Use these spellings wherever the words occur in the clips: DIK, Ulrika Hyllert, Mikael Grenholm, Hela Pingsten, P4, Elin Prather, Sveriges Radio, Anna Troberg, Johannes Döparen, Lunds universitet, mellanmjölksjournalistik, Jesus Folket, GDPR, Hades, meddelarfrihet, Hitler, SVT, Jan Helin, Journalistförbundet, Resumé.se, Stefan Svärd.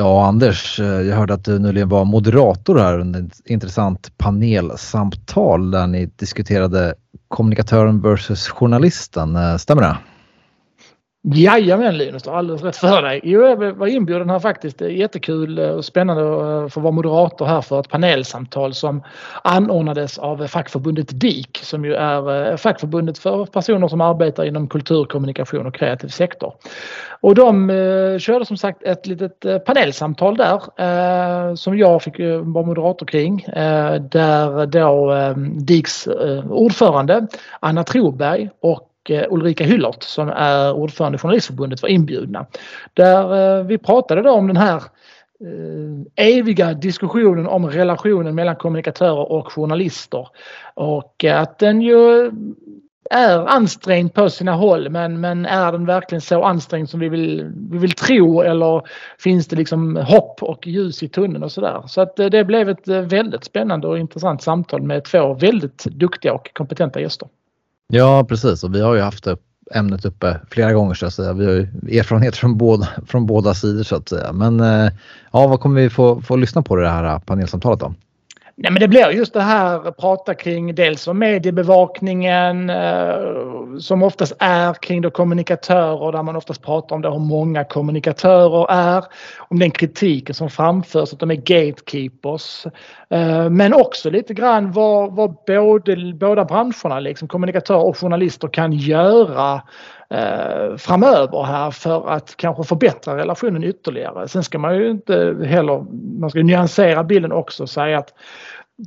Ja, Anders, jag hörde att du nyligen var moderator här under ett intressant panelsamtal där ni diskuterade kommunikatören versus journalisten. Stämmer det? Jajamän Linus, du har alldeles rätt för dig. Jo, jag var inbjuden här faktiskt. Det är jättekul och spännande att få vara moderator här för ett panelsamtal som anordnades av fackförbundet DIK, som ju är fackförbundet för personer som arbetar inom kultur, kommunikation och kreativ sektor. Och de körde som sagt ett litet panelsamtal där som jag fick vara moderator kring, där då DIKs ordförande Anna Troberg och Ulrika Hyllert, som är ordförande i Journalistförbundet, var inbjudna. Där vi pratade då om den här eviga diskussionen om relationen mellan kommunikatörer och journalister. Och att den ju är ansträngd på sina håll, men är den verkligen så ansträngd som vi vill tro, eller finns det liksom hopp och ljus i tunneln och sådär. Så att det blev ett väldigt spännande och intressant samtal med två väldigt duktiga och kompetenta gäster. Ja, precis. Och vi har ju haft ämnet uppe flera gånger så att säga. Vi har ju erfarenhet från båda sidor så att säga. Men ja, vad kommer vi få lyssna på det här panelsamtalet om? Nej, men det blir just det här, prata kring dels om mediebevakningen som oftast är kring då kommunikatörer, där man oftast pratar om det, hur många kommunikatörer är, om den kritiken som framförs, att de är gatekeepers, men också lite grann vad båda branscherna, liksom kommunikatörer och journalister, kan göra framöver här för att kanske förbättra relationen ytterligare. Sen ska man ju inte heller, man ska nyansera bilden också och säga att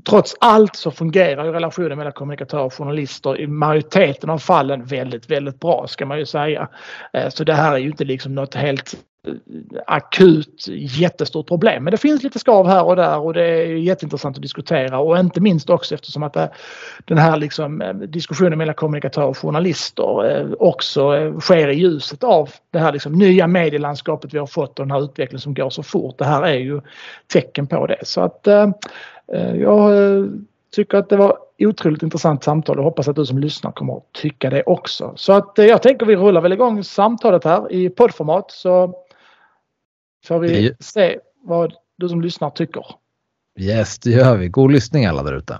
trots allt så fungerar ju relationen mellan kommunikatörer och journalister i majoriteten av fallen väldigt, väldigt bra, ska man ju säga. Så det här är ju inte liksom något helt akut jättestort problem, men det finns lite skav här och där, och det är jätteintressant att diskutera, och inte minst också eftersom att den här liksom diskussionen mellan kommunikatörer och journalister också sker i ljuset av det här liksom nya medielandskapet vi har fått och den här utvecklingen som går så fort. Det här är ju tecken på det, så att jag tycker att det var otroligt intressant samtal och hoppas att du som lyssnar kommer att tycka det också. Så att jag tänker vi rullar väl igång samtalet här i poddformat, så får vi se vad du som lyssnar tycker. Yes, det gör vi. God lyssning alla där ute.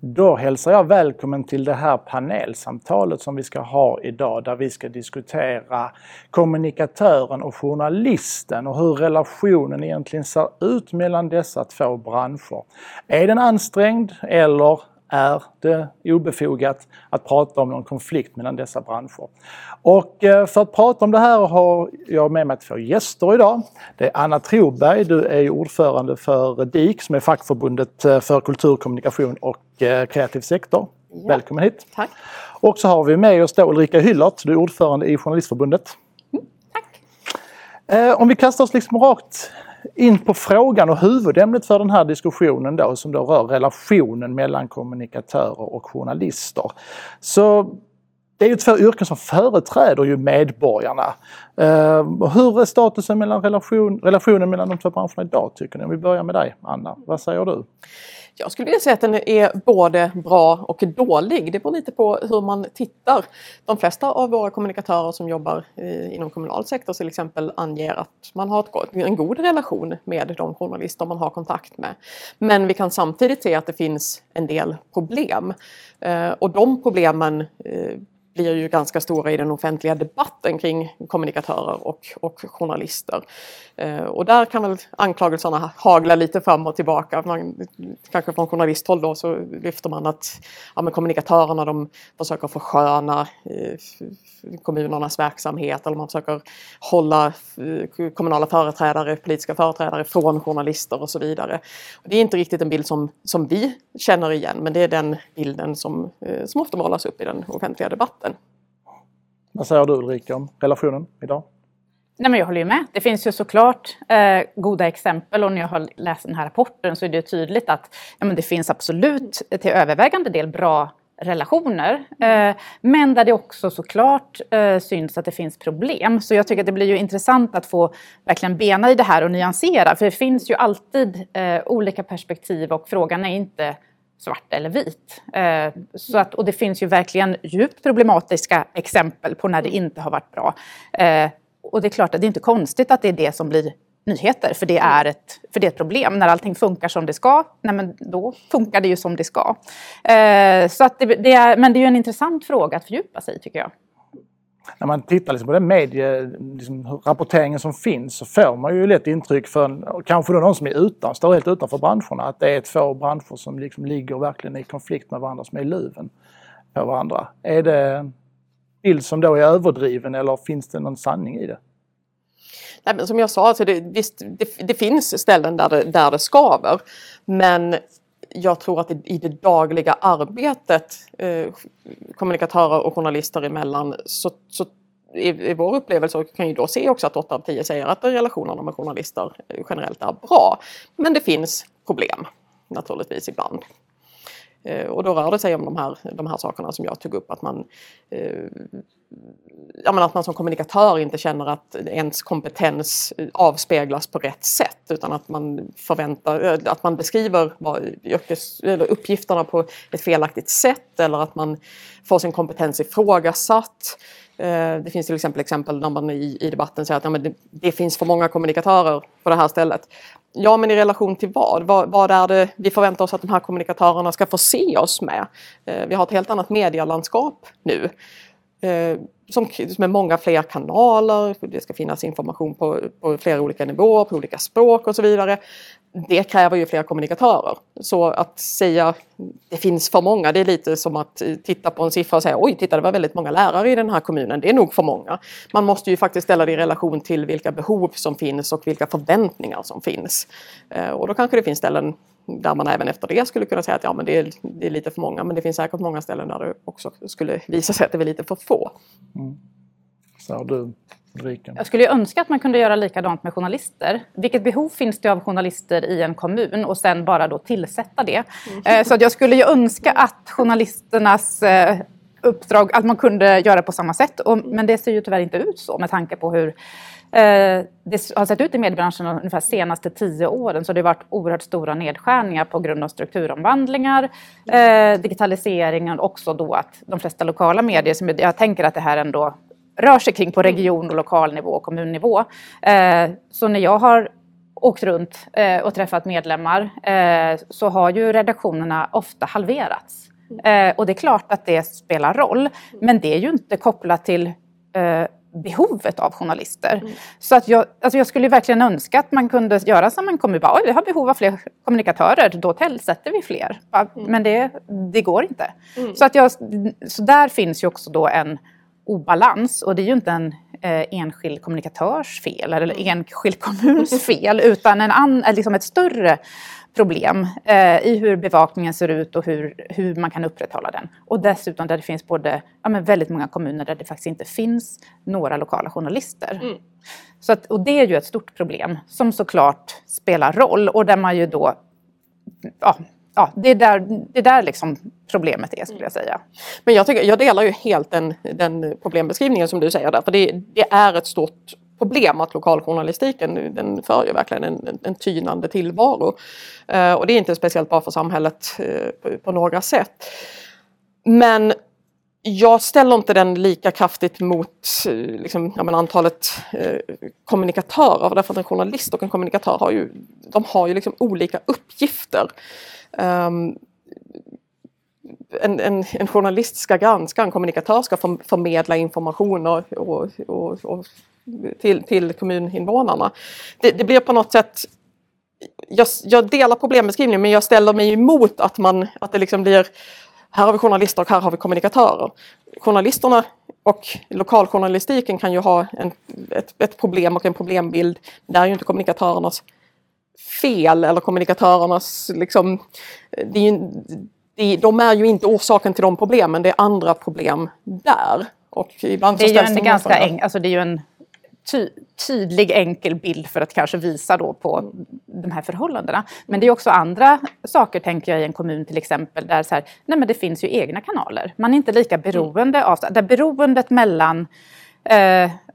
Då hälsar jag välkommen till det här panelsamtalet som vi ska ha idag, där vi ska diskutera kommunikatören och journalisten och hur relationen egentligen ser ut mellan dessa två branscher. Är den ansträngd, eller är det obefogat att prata om någon konflikt mellan dessa branscher? Och för att prata om det här har jag med mig två gäster idag. Det är Anna Troberg, du är ordförande för DIK, som är fackförbundet för kultur, kommunikation och kreativ sektor. Ja. Välkommen hit. Tack. Och så har vi med oss då Ulrika Hyllert, du är ordförande i Journalistförbundet. Mm, tack. Om vi kastar oss liksom rakt in på frågan och huvudämnet för den här diskussionen då, som då rör relationen mellan kommunikatörer och journalister. Så det är ju två yrken som företräder ju medborgarna. Hur är statusen mellan relationen mellan de två branscherna idag, tycker ni? Om vi börjar med dig, Anna. Vad säger du? Jag skulle vilja säga att den är både bra och dålig. Det beror lite på hur man tittar. De flesta av våra kommunikatörer som jobbar inom kommunal sektor till exempel anger att man har en god relation med de journalister man har kontakt med. Men vi kan samtidigt se att det finns en del problem. Och de problemen blir ju ganska stora i den offentliga debatten kring kommunikatörer och journalister. Och där kan väl anklagelserna hagla lite fram och tillbaka. Kanske från journalisthåll då så lyfter man att ja, men kommunikatörerna, de försöker försköna kommunernas verksamhet, eller man försöker hålla kommunala företrädare, politiska företrädare från journalister och så vidare. Och det är inte riktigt en bild som vi känner igen, men det är den bilden som ofta målas upp i den offentliga debatten. Vad säger du, Ulrika, om relationen idag? Nej, men jag håller ju med. Det finns ju såklart goda exempel, och när jag har läst den här rapporten så är det tydligt att ja, men det finns absolut till övervägande del bra relationer, men där det också såklart syns att det finns problem. Så jag tycker att det blir ju intressant att få verkligen bena i det här och nyansera, för det finns ju alltid olika perspektiv och frågan är inte svart eller vit. Så att, och det finns ju verkligen djupt problematiska exempel på när det inte har varit bra. Och det är klart att det är inte konstigt att det är det som blir nyheter. För det är ett problem. När allting funkar som det ska, nej men då funkar det ju som det ska. Så att men det är ju en intressant fråga att fördjupa sig, tycker jag. När man tittar liksom på den medierapporteringen som finns, så får man ju lätt intryck för kanske någon som står helt utanför branscherna, att det är två branscher som liksom ligger verkligen i konflikt med varandra, som är luven på varandra. Är det en bild som då är överdriven, eller finns det någon sanning i det? Nej, men som jag sa, så det finns ställen där det skaver, men jag tror att i det dagliga arbetet kommunikatörer och journalister emellan, så i vår upplevelse kan ju då se också att 8 av 10 säger att relationerna med journalister generellt är bra. Men det finns problem naturligtvis ibland. Och då rör det sig om de här sakerna som jag tog upp, att man som kommunikatör inte känner att ens kompetens avspeglas på rätt sätt, utan att man beskriver uppgifterna på ett felaktigt sätt, eller att man får sin kompetens ifrågasatt. Det finns till exempel när man i debatten säger att ja, men det finns för många kommunikatörer på det här stället. Ja, men i relation till vad? Vad är det vi förväntar oss att de här kommunikatörerna ska få se oss med? Vi har ett helt annat medielandskap nu. Med många fler kanaler, det ska finnas information på flera olika nivåer, på olika språk och så vidare. Det kräver ju fler kommunikatörer. Så att säga det finns för många, det är lite som att titta på en siffra och säga oj, titta, det var väldigt många lärare i den här kommunen, det är nog för många. Man måste ju faktiskt ställa det i relation till vilka behov som finns och vilka förväntningar som finns. Och då kanske det finns ställen där man även efter det skulle kunna säga att ja, men det är lite för många, men det finns säkert många ställen där det också skulle visa sig att det är lite för få. Mm. Så du, Ulrika. Jag skulle ju önska att man kunde göra likadant med journalister. Vilket behov finns det av journalister i en kommun, och sen bara då tillsätta det. Mm. Så att jag skulle ju önska att journalisternas uppdrag, att man kunde göra på samma sätt. Men det ser ju tyvärr inte ut så, med tanke på hur det har sett ut i mediebranschen ungefär senaste 10 åren. Så det har varit oerhört stora nedskärningar på grund av strukturomvandlingar, digitaliseringen, också då att de flesta lokala medier, som jag tänker att det här ändå rör sig kring på region- och lokalnivå och kommunnivå. Så när jag har åkt runt och träffat medlemmar, så har ju redaktionerna ofta halverats. Och det är klart att det spelar roll, men det är ju inte kopplat till behovet av journalister. Mm. Så att jag skulle verkligen önska att man kunde göra som man kommer bara, vi har behov av fler kommunikatörer, då tillsätter vi fler. Men det går inte. Mm. Så där finns ju också då en obalans, och det är ju inte en enskild kommunikatörs fel eller enskild kommuns fel, utan liksom ett större problem i hur bevakningen ser ut och hur man kan upprätthålla den. Och dessutom där det finns väldigt många kommuner där det faktiskt inte finns några lokala journalister. Mm. Så att, och det är ju ett stort problem som såklart spelar roll, och där man ju då det är där liksom problemet är, skulle jag säga. Men jag delar ju helt den problembeskrivningen som du säger där, för det är ett stort problem att lokaljournalistiken, den för ju verkligen en tynande tillvaro. Och det är inte speciellt bra för samhället på några sätt. Men jag ställer inte den lika kraftigt mot antalet kommunikatörer, därför att en journalist och en kommunikatör har ju liksom olika uppgifter. En journalist ska granska, en kommunikatör ska förmedla information och till kommuninvånarna. Det blir på något sätt, jag delar problembeskrivningen, men jag ställer mig emot att det liksom blir, här har vi journalister och här har vi kommunikatörer. Journalisterna och lokaljournalistiken kan ju ha ett problem och en problembild. Det är ju inte kommunikatörernas fel, eller kommunikatörernas de är ju inte orsaken till de problemen, det är andra problem där. Och ibland det är ju en ganska tydlig enkel bild för att kanske visa då på de här förhållandena. Men det är också andra saker, tänker jag, i en kommun till exempel där så här, nej men det finns ju egna kanaler. Man är inte lika beroende av, där beroendet mellan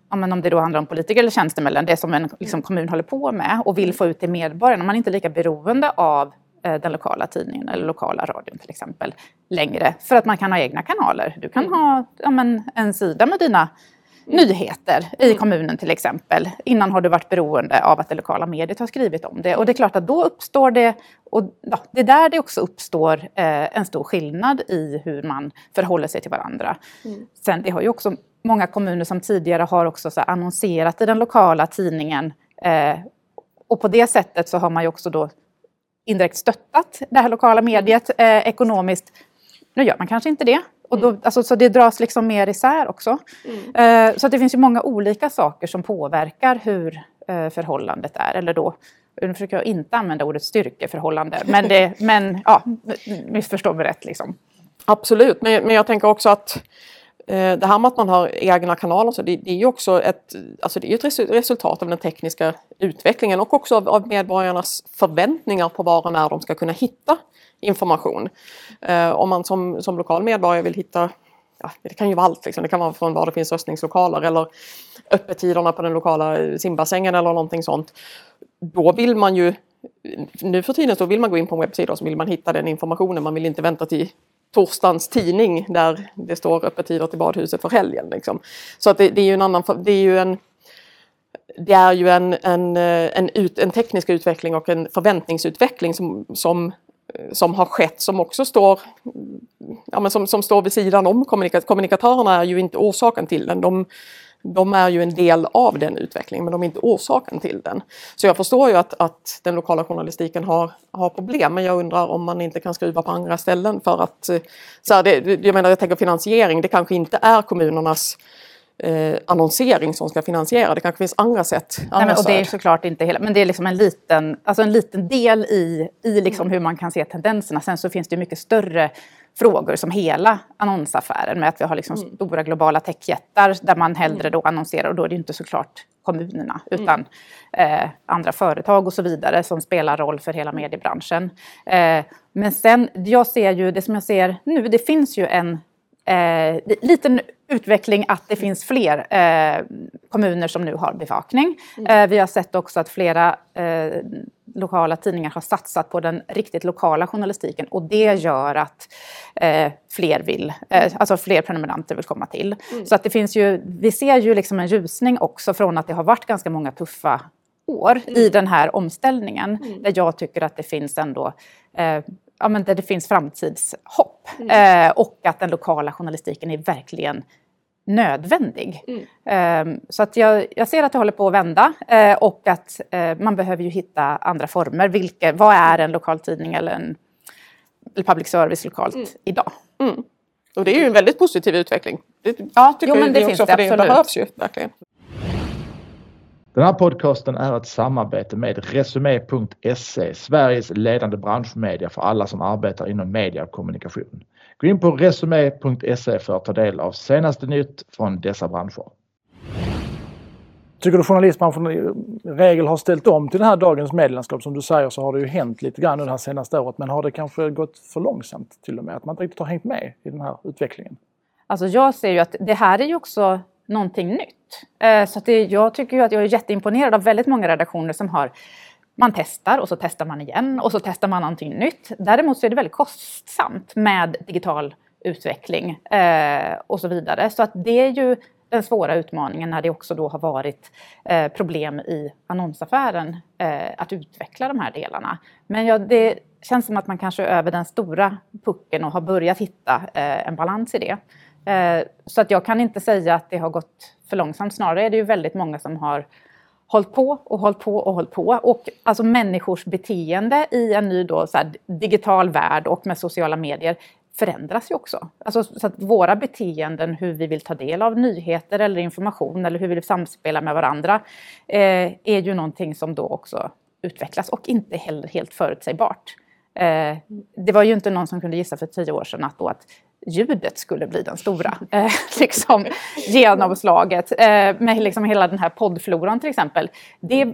om det då handlar om politiker eller tjänstemän, det som en kommun håller på med och vill få ut till medborgarna, man är inte lika beroende av den lokala tidningen eller lokala radion till exempel längre, för att man kan ha egna kanaler. Du kan ha en sida med dina nyheter i kommunen till exempel. Innan har du varit beroende av att det lokala mediet har skrivit om det. Och det är klart att då uppstår det, och ja, det är där det också uppstår en stor skillnad i hur man förhåller sig till varandra. Mm. Sen det har ju också många kommuner som tidigare har också så här annonserat i den lokala tidningen. Och på det sättet så har man ju också då indirekt stöttat det här lokala mediet ekonomiskt. Nu gör man kanske inte det. Och då, alltså, så det dras liksom mer isär också. Mm. Så att det finns ju många olika saker som påverkar hur förhållandet är. Eller då, nu försöker jag inte använda ordet styrkeförhållande. Men, men ja, missförstår mig rätt liksom. Absolut, men jag tänker också att det här med att man har egna kanaler så det är ju också ett resultat av den tekniska utvecklingen och också av medborgarnas förväntningar på var och när de ska kunna hitta information. Om man som lokal medborgare vill hitta, ja, det kan ju vara allt liksom. Det kan vara från var det finns röstningslokaler eller öppettiderna på den lokala simbassängen eller någonting sånt. Då vill man ju, nu för tiden så vill man gå in på en webbsida och så vill man hitta den informationen. Man vill inte vänta till torsdagens tidning där det står öppettider till badhuset för helgen. Liksom. Så att det är ju en annan, det är ju en teknisk utveckling och en förväntningsutveckling som har skett som också står, ja, men som står vid sidan om. Kommunikatörerna är ju inte orsaken till den. De är ju en del av den utvecklingen men de är inte orsaken till den. Så jag förstår ju att den lokala journalistiken har problem, men jag undrar om man inte kan skruva på andra ställen för att så här, jag tänker finansiering, det kanske inte är kommunernas annonsering som ska finansiera. Det kanske finns andra sätt. Nej, och det är såklart inte hela, men det är liksom en liten del i liksom hur man kan se tendenserna. Sen så finns det mycket större frågor som hela annonsaffären med att vi har liksom stora globala techjättar där man hellre då annonserar och då är det inte såklart kommunerna utan andra företag och så vidare som spelar roll för hela mediebranschen. Men sen, jag ser ju det som jag ser nu, det finns ju en liten utveckling att det finns fler kommuner som nu har bevakning. Vi har sett också att flera lokala tidningar har satsat på den riktigt lokala journalistiken och det gör att fler prenumeranter vill komma till. Så att det finns ju, vi ser ju liksom en ljusning också från att det har varit ganska många tuffa år i den här omställningen där jag tycker att det finns ändå ja, men där det finns framtidshopp. Och att den lokala journalistiken är verkligen nödvändig. Så att jag ser att det håller på att vända. Och att man behöver ju hitta andra former. Vad är en lokaltidning eller en public service lokalt idag? Mm. Och det är ju en väldigt positiv utveckling. Det behövs ju verkligen. Den här podcasten är ett samarbete med Resumé.se, Sveriges ledande branschmedia för alla som arbetar inom media och kommunikation. Gå in på Resumé.se för att ta del av senaste nytt från dessa branscher. Tycker du journalistbranschen i regel har ställt om till det här dagens medielandskap? Som du säger så har det ju hänt lite grann det här senaste året, men har det kanske gått för långsamt till och med? Att man inte riktigt har hängt med i den här utvecklingen? Alltså jag ser ju att det här är ju också någonting nytt. Så att jag tycker ju att jag är jätteimponerad av väldigt många redaktioner som har, man testar och så testar man igen och så testar man någonting nytt. Däremot så är det väldigt kostsamt med digital utveckling och så vidare. Så att det är ju den svåra utmaningen när det också då har varit problem i annonsaffären att utveckla de här delarna. Men det känns som att man kanske är över den stora pucken och har börjat hitta en balans i det. Så att jag kan inte säga att det har gått för långsamt. Snarare är det ju väldigt många som har hållit på. Och alltså människors beteende i en ny då, så här, digital värld och med sociala medier förändras ju också. Alltså, så att våra beteenden, hur vi vill ta del av nyheter eller information eller hur vi vill samspela med varandra är ju någonting som då också utvecklas och inte heller helt förutsägbart. Det var ju inte någon som kunde gissa för 10 år sedan att ljudet skulle bli den stora liksom, genomslaget med liksom hela den här poddfloran till exempel.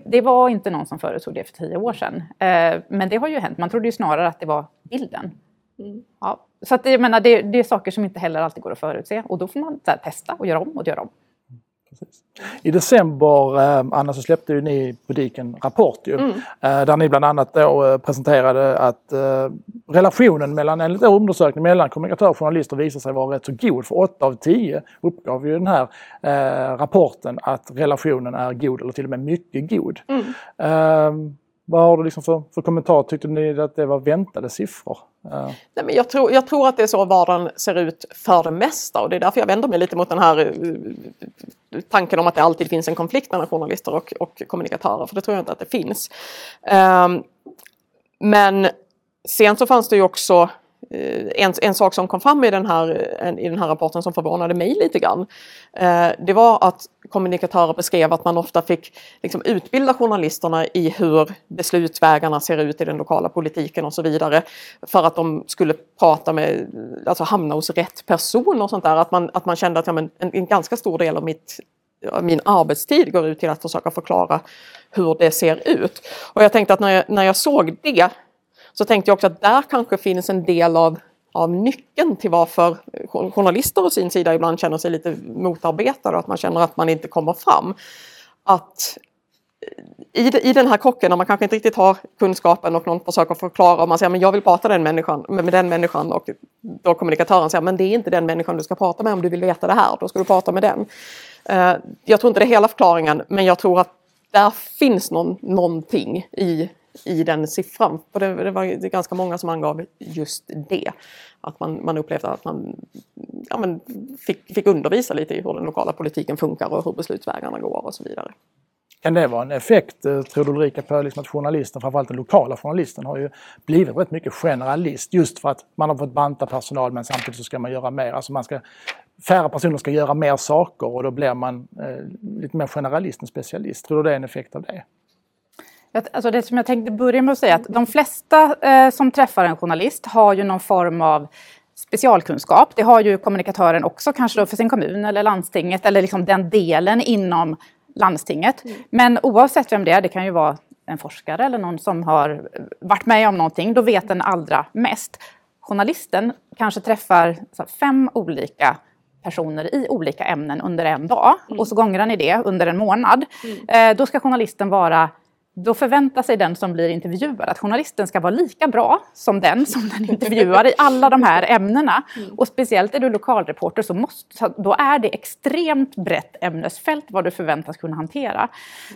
Det var inte någon som förutsåg det för 10 år sedan. Men det har ju hänt. Man trodde ju snarare att det var bilden. Ja. Så att, jag menar, det är saker som inte heller alltid går att förutse. Och då får man så här, testa och göra om. Precis. I december, Anna, så släppte ju ni på DIK en rapport ju, där ni bland annat då presenterade att relationen mellan, enligt undersökning mellan kommunikatörer och journalister visar sig vara rätt så god. För 8 av 10 uppgav ju den här rapporten att relationen är god eller till och med mycket god. Vad har du liksom för kommentar? Tyckte ni att det var väntade siffror? Nej, men jag tror att det är så vardagen ser ut för det mesta, och det är därför jag vänder mig lite mot den här tanken om att det alltid finns en konflikt mellan journalister och kommunikatörer, för det tror jag inte att det finns. Men sen så fanns det ju också en sak som kom fram i den här rapporten som förvånade mig lite grann. Det var att kommunikatörer beskrev att man ofta fick liksom utbilda journalisterna i hur beslutsvägarna ser ut i den lokala politiken och så vidare, för att de skulle prata med, alltså hamna hos rätt person och sånt där. Att man kände att en ganska stor del av min arbetstid går ut till att försöka förklara hur det ser ut. Och jag tänkte att när jag såg det, så tänkte jag också att där kanske finns en del av nyckeln till varför journalister och sin sida ibland känner sig lite motarbetade, och att man känner att man inte kommer fram. Att i den här krocken, när man kanske inte riktigt har kunskapen och någon försöker förklara, och man säger men jag vill prata med den människan, och då kommunikatören säger men det är inte den människan du ska prata med om du vill veta det här, då ska du prata med den. Jag tror inte det är hela förklaringen, men jag tror att där finns någonting i den siffran. Och det var ganska många som angav just det. Att man upplevde att man fick undervisa lite i hur den lokala politiken funkar och hur beslutsvägarna går och så vidare. Kan det vara en effekt, tror du Ulrika, på liksom att journalisten, framförallt den lokala journalisten, har ju blivit rätt mycket generalist just för att man har fått banta personal, men samtidigt så ska man göra mer. Alltså färre personer ska göra mer saker, och då blir man lite mer generalist än specialist. Tror du det är en effekt av det? Alltså det som jag tänkte börja med att säga, att de flesta som träffar en journalist har ju någon form av specialkunskap. Det har ju kommunikatören också, kanske då för sin kommun eller landstinget, eller liksom den delen inom landstinget. Men oavsett vem det är, det kan ju vara en forskare eller någon som har varit med om någonting, då vet den allra mest. Journalisten kanske träffar 5 olika personer i olika ämnen under en dag, och så gånger han i det under en månad. Då ska journalisten vara... Då förväntar sig den som blir intervjuad att journalisten ska vara lika bra som den intervjuar i alla de här ämnena. Och speciellt är du lokalreporter då är det extremt brett ämnesfält vad du förväntas kunna hantera.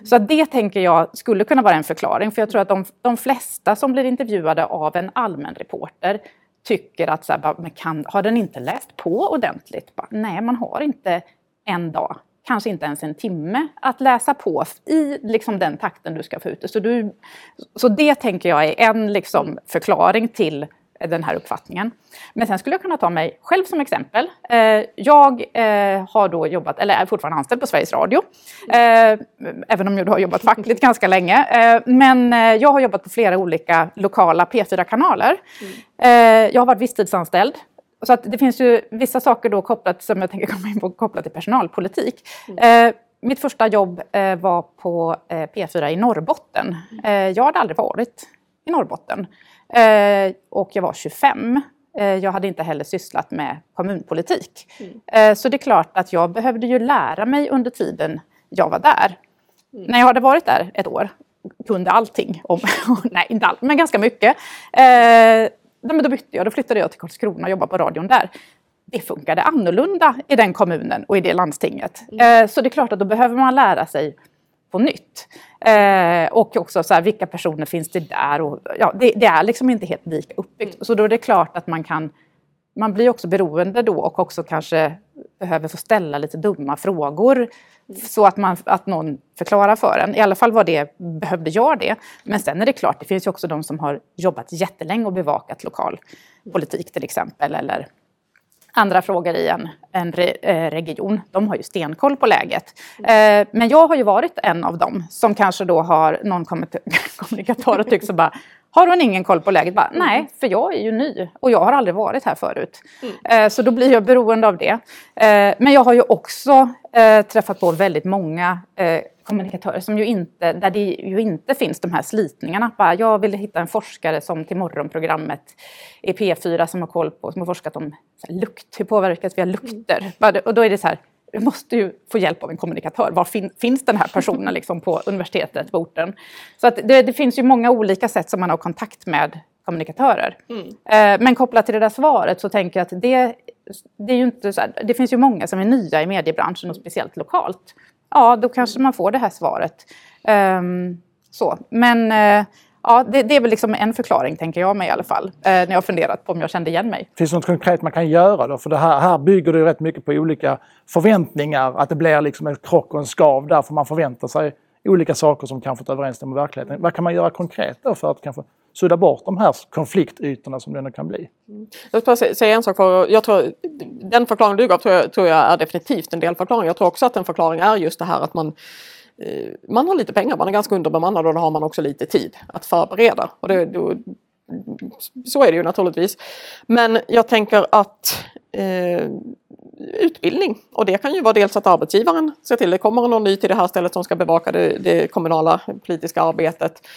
Så det tänker jag skulle kunna vara en förklaring. För jag tror att de flesta som blir intervjuade av en allmän reporter tycker att har den inte läst på ordentligt? Nej, man har inte en dag. Kanske inte ens en timme att läsa på i liksom den takten du ska få ut. Så det tänker jag är en liksom förklaring till den här uppfattningen. Men sen skulle jag kunna ta mig själv som exempel. Jag har då jobbat, eller är fortfarande anställd på Sveriges Radio. Även om jag har jobbat fackligt ganska länge. Men jag har jobbat på flera olika lokala P4-kanaler. Jag har varit visstidsanställd. Så att det finns ju vissa saker då kopplat, som jag tänker komma in på, kopplat till personalpolitik. Mitt första jobb var på P4 i Norrbotten. Jag hade aldrig varit i Norrbotten. Och jag var 25. Jag hade inte heller sysslat med kommunpolitik. Så det är klart att jag behövde ju lära mig under tiden jag var där. När jag hade varit där ett år kunde allting. Nej, inte allt, men ganska mycket. Men då bytte jag, då flyttade jag till Karlskrona och jobbade på radion där. Det funkade annorlunda i den kommunen och i det landstinget. Så det är klart att då behöver man lära sig på nytt. Och också så här, vilka personer finns det där? Och, ja, det är liksom inte helt lika uppbyggt. Så då är det klart att man blir också beroende då, och också kanske behöver få ställa lite dumma frågor så att någon förklarar för en. I alla fall behövde jag det. Men sen är det klart, det finns ju också de som har jobbat jättelänge och bevakat lokal politik till exempel, eller andra frågor i en region. De har ju stenkoll på läget. Men jag har ju varit en av dem som kanske då har någon kommunikatör och tyckt så bara, har hon ingen koll på läget? Nej, för jag är ju ny och jag har aldrig varit här förut. Så då blir jag beroende av det. Men jag har ju också träffat på väldigt många kommunikatörer där det ju inte finns de här slitningarna. Jag vill hitta en forskare som till morgonprogrammet i P4 som har koll på, som har forskat om så här, lukt. Hur påverkas vi av lukter? Och då är det så här, du måste ju få hjälp av en kommunikatör. Var finns den här personen liksom på universitetet, på orten? Så att det finns ju många olika sätt som man har kontakt med kommunikatörer. Mm. Men kopplat till det där svaret så tänker jag att det är ju inte så här, det finns ju många som är nya i mediebranschen och speciellt lokalt. Ja, då kanske man får det här svaret. Så. Men ja, det är väl liksom en förklaring tänker jag mig i alla fall. När jag funderat på om jag kände igen mig. Finns det något konkret man kan göra då? För det här bygger det ju rätt mycket på olika förväntningar. Att det blir liksom en krock och en skav där. För man förväntar sig olika saker som kanske inte överensstämmer med verkligheten. Vad kan man göra konkret då för att kanske sudda bort de här konfliktytorna som det ändå kan bli? Jag ska säga en sak. Jag tror, den förklaring du gav tror jag är definitivt en del förklaring. Jag tror också att en förklaring är just det här att man har lite pengar, man är ganska underbemannad och då har man också lite tid att förbereda. Och så är det ju naturligtvis. Men jag tänker att utbildning, och det kan ju vara dels att arbetsgivaren ser till, det kommer någon ny till det här stället som ska bevaka det kommunala politiska arbetet.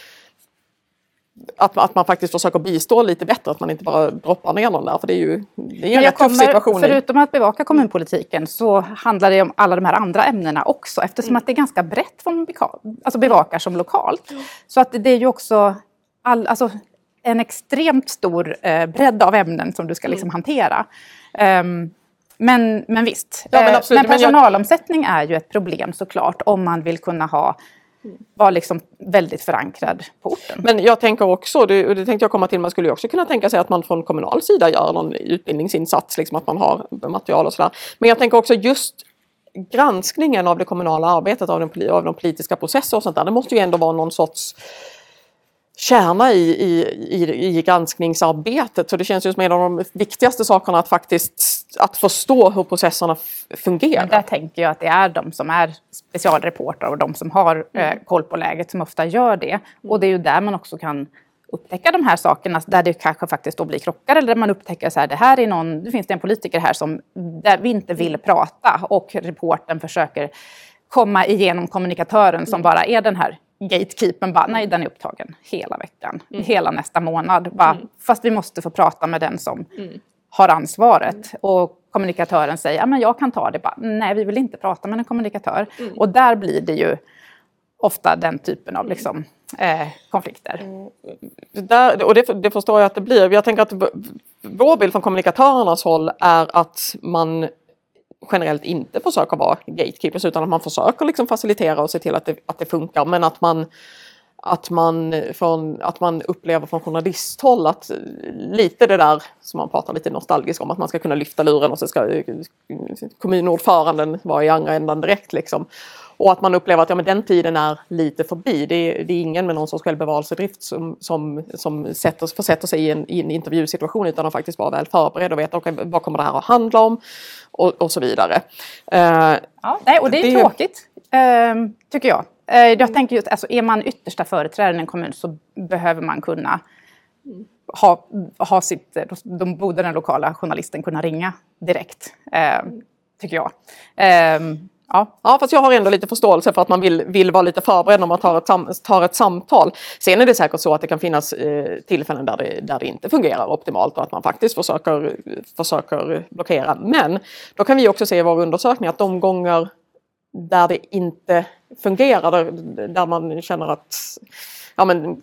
Att man faktiskt försöker bistå lite bättre, att man inte bara droppar ner någon där, för det är ju en rätt tuff situation. Förutom att bevaka kommunpolitiken så handlar det om alla de här andra ämnena också, eftersom att det är ganska brett vad man bevakar som lokalt. Så att det är ju också en extremt stor bredd av ämnen som du ska liksom hantera. Men visst, ja, men absolut, men personalomsättning är ju ett problem såklart om man vill kunna var liksom väldigt förankrad på orten. Men jag tänker också, det tänkte jag komma till, man skulle ju också kunna tänka sig att man från kommunal sida gör någon utbildningsinsats, liksom att man har material och sådär. Men jag tänker också just granskningen av det kommunala arbetet, av de politiska processer och sånt där, det måste ju ändå vara någon sorts kärna i granskningsarbetet. Så det känns ju som en av de viktigaste sakerna att faktiskt att förstå hur processerna fungerar. Men där tänker jag att det är de som är specialreportrar och de som har koll på läget som ofta gör det. Och det är ju där man också kan upptäcka de här sakerna där det kanske faktiskt då blir krockar, eller där man upptäcker så här, det finns det en politiker här som där vi inte vill prata, och reporten försöker komma igenom kommunikatören som bara är den här gatekeepern, bara nej, den är upptagen hela veckan, hela nästa månad, bara, fast vi måste få prata med den som har ansvaret, och kommunikatören säger, ja men jag kan ta det, bara, nej vi vill inte prata med en kommunikatör, och där blir det ju ofta den typen av liksom, konflikter. Det förstår jag att det blir. Jag tänker att vår bild från kommunikatörernas håll är att man generellt inte försöker vara gatekeepers, utan att man försöker liksom facilitera och se till att det funkar, men att man upplever från journalisthåll att lite det där som man pratar lite nostalgiskt om, att man ska kunna lyfta luren och så ska kommunordföranden vara i andra ändan direkt liksom. Och att man upplever att ja, men den tiden är lite förbi. Det är ingen med någon sorts självbevarelsedrift som försätter sig i en intervjusituation, utan att faktiskt vara väl förberedd och veta vad kommer det här att handla om och så vidare. Och det är tråkigt tycker jag. Jag tänker just, alltså, är man yttersta företrädaren i en kommun så behöver man kunna ha sitt, de borde den lokala journalisten kunna ringa direkt, tycker jag. Ja, fast jag har ändå lite förståelse för att man vill vara lite förberedd om man tar ett samtal. Sen är det säkert så att det kan finnas tillfällen där det inte fungerar optimalt och att man faktiskt försöker blockera. Men då kan vi också se i vår undersökning att de gånger där det inte fungerar, där man känner att ja, men,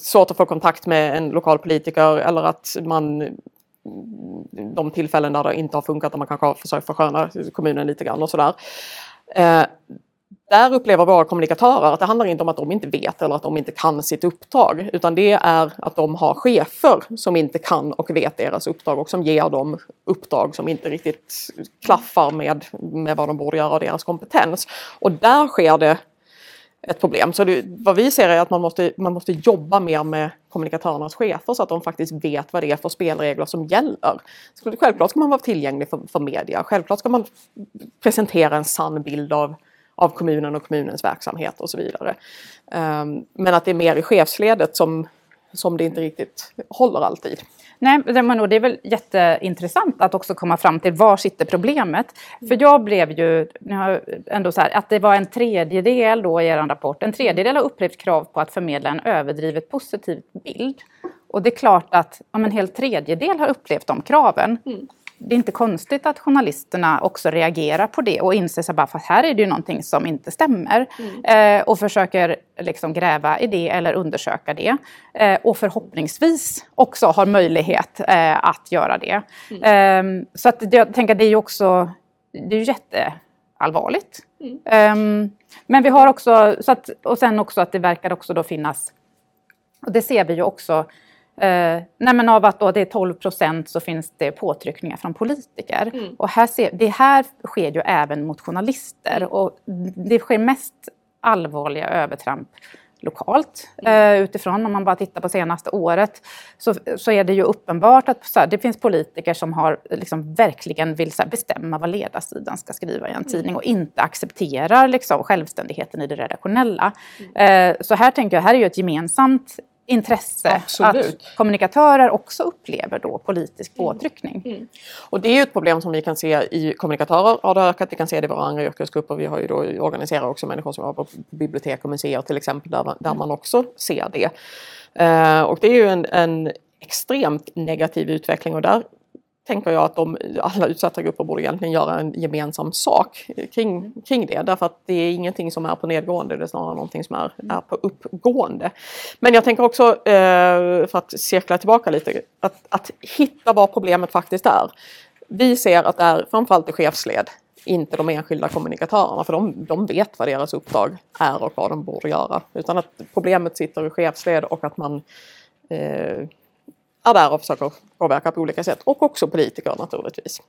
svårt att få kontakt med en lokal politiker, eller att de tillfällen där det inte har funkat, där man kanske har försökt försköna kommunen lite grann och sådär. Där upplever våra kommunikatörer att det handlar inte om att de inte vet eller att de inte kan sitt uppdrag, utan det är att de har chefer som inte kan och vet deras uppdrag och som ger dem uppdrag som inte riktigt klaffar med vad de borde göra och deras kompetens. Och där sker det ett problem. Så vad vi ser är att man måste jobba mer med kommunikatörernas chefer så att de faktiskt vet vad det är för spelregler som gäller. Så självklart ska man vara tillgänglig för media. Självklart ska man presentera en sann bild av kommunen och kommunens verksamhet och så vidare. Men att det är mer i chefsledet som det inte riktigt håller alltid. Nej, men det är väl jätteintressant att också komma fram till var sitter problemet. För jag blev ju ändå så här, att det var en tredjedel då i er rapport. En tredjedel har upplevt krav på att förmedla en överdrivet positiv bild. Och det är klart att om en hel tredjedel har upplevt de kraven. det är inte konstigt att journalisterna också reagerar på det och inser sig bara, fast här är det ju någonting som inte stämmer. Och försöker liksom gräva i det eller undersöka det. Och förhoppningsvis också har möjlighet att göra det. Så att jag tänker att det är ju också, det är ju jätteallvarligt. Men vi har också, så att, och sen också att det verkar också då finnas, och det ser vi ju också, nej men av att då det är 12% så finns det påtryckningar från politiker. Och här det här sker ju även mot journalister. Och det sker mest allvarliga övertramp lokalt. Utifrån om man bara tittar på senaste året så är det ju uppenbart att så här, det finns politiker som har, liksom, verkligen vill så här, bestämma vad ledarsidan ska skriva i en tidning och inte accepterar liksom, självständigheten i det redaktionella. Så här tänker jag, här är ju ett gemensamt intresse. Absolut. Att kommunikatörer också upplever då politisk påtryckning. Och det är ju ett problem som vi kan se i kommunikatörer har det ökat, vi kan se det i våra andra yrkesgrupper, vi har ju då organiserar också människor som jobbar på bibliotek och museer till exempel där man också ser det. Och det är ju en extremt negativ utveckling och där tänker jag att alla utsatta grupper borde egentligen göra en gemensam sak kring det. Därför att det är ingenting som är på nedgående, det är snarare någonting som är på uppgående. Men jag tänker också, för att cirkla tillbaka lite, att hitta vad problemet faktiskt är. Vi ser att det är framförallt i chefsled, inte de enskilda kommunikatörerna. För de vet vad deras uppdrag är och vad de borde göra. Utan att problemet sitter i chefsled och att man... är där och försöker påverka på olika sätt. Och också politiker naturligtvis.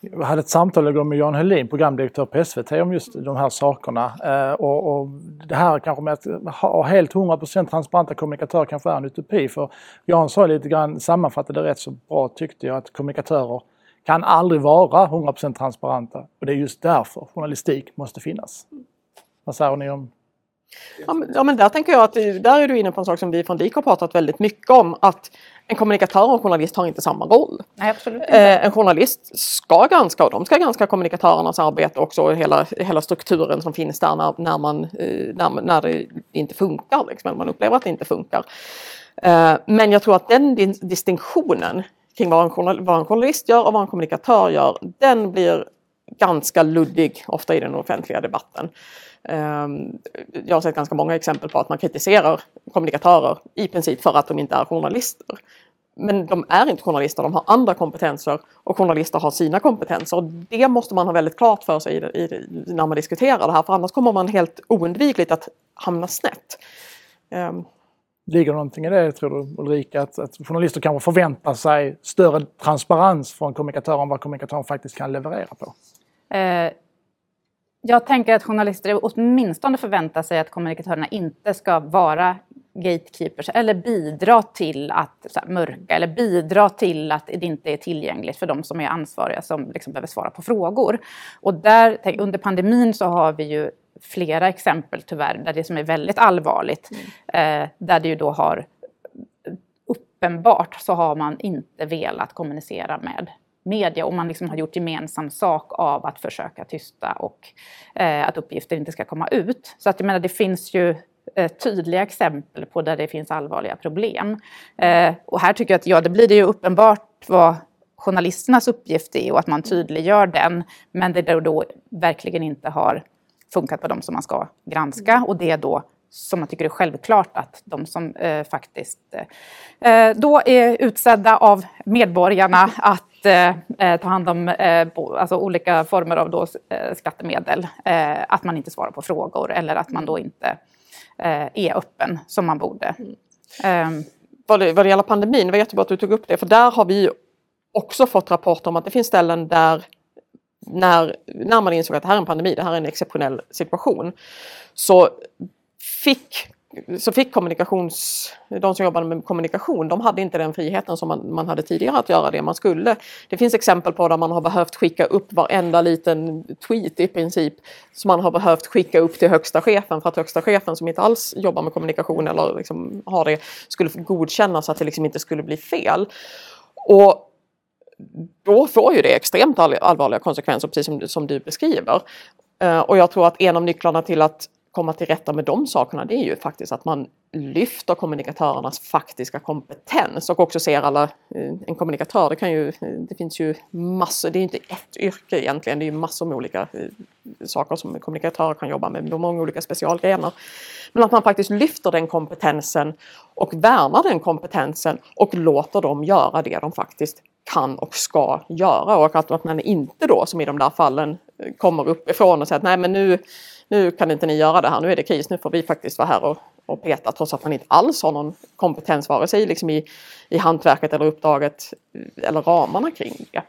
Jag hade ett samtal med Jan Helin, programdirektör på SVT, om just de här sakerna. Och det här kanske med att ha helt 100% transparenta kommunikatörer kanske är en utopi. För Jan sa lite grann, sammanfattade rätt så bra tyckte jag, att kommunikatörer kan aldrig vara 100% transparenta. Och det är just därför journalistik måste finnas. Vad säger ni om? Ja, men där tänker jag att där är du inne på en sak som vi från DIK har pratat väldigt mycket om, att en kommunikatör och en journalist har inte samma roll. Nej, absolut inte. En journalist ska granska, och de ska granska kommunikatörernas arbete också, och hela strukturen som finns där när det inte funkar, liksom, när man upplever att det inte funkar. Men jag tror att den distinktionen kring vad en journalist gör och vad en kommunikatör gör, den blir ganska luddig ofta i den offentliga debatten. Jag har sett ganska många exempel på att man kritiserar kommunikatörer i princip för att de inte är journalister. Men de är inte journalister, de har andra kompetenser och journalister har sina kompetenser. Och det måste man ha väldigt klart för sig när man diskuterar det här, för annars kommer man helt oundvikligt att hamna snett. Ligger någonting i det, tror du, Ulrika, att journalister kanske förväntar sig större transparens från kommunikatörer om vad kommunikatören faktiskt kan leverera på? Jag tänker att journalister åtminstone förväntar sig att kommunikatörerna inte ska vara gatekeepers eller bidra till att så här, mörka eller bidra till att det inte är tillgängligt för de som är ansvariga som liksom behöver svara på frågor. Och där, under pandemin så har vi ju flera exempel tyvärr där det som är väldigt allvarligt, där det ju då har uppenbart så har man inte velat kommunicera med media och man liksom har gjort gemensam sak av att försöka tysta och att uppgifter inte ska komma ut. Så att jag menar, det finns ju tydliga exempel på där det finns allvarliga problem. Och här tycker jag att det blir det ju uppenbart vad journalisternas uppgift är och att man tydliggör den, men det då verkligen inte har funkat på de som man ska granska, och det är då som man tycker är självklart att de som faktiskt då är utsedda av medborgarna att ta hand om alltså olika former av då, skattemedel, att man inte svarar på frågor eller att man då inte är öppen som man borde. Vad det gäller pandemin, det var jättebra att du tog upp det, för där har vi också fått rapport om att det finns ställen där när man insåg att det här är en pandemi, det här är en exceptionell situation, så fick de som jobbade med kommunikation, de hade inte den friheten som man hade tidigare att göra det man skulle. Det finns exempel på där man har behövt skicka upp varenda liten tweet i princip som man har behövt skicka upp till högsta chefen för att högsta chefen som inte alls jobbar med kommunikation eller liksom har det skulle godkänna så att det liksom inte skulle bli fel. Och då får ju det extremt allvarliga konsekvenser, precis som du beskriver. Och jag tror att en av nycklarna till att komma till rätta med de sakerna, det är ju faktiskt att man lyfter kommunikatörernas faktiska kompetens och också ser alla, en kommunikatör, det finns ju massor, det är inte ett yrke egentligen, det är ju massor med olika saker som kommunikatörer kan jobba med många olika specialgrenar. Men att man faktiskt lyfter den kompetensen och värnar den kompetensen och låter dem göra det de faktiskt kan och ska göra, och att man inte då som i de där fallen kommer uppifrån och säger att nej men nu kan inte ni göra det här, nu är det kris, nu får vi faktiskt vara här och peta, trots att man inte alls har någon kompetens vare sig liksom i hantverket eller uppdraget eller ramarna kring det.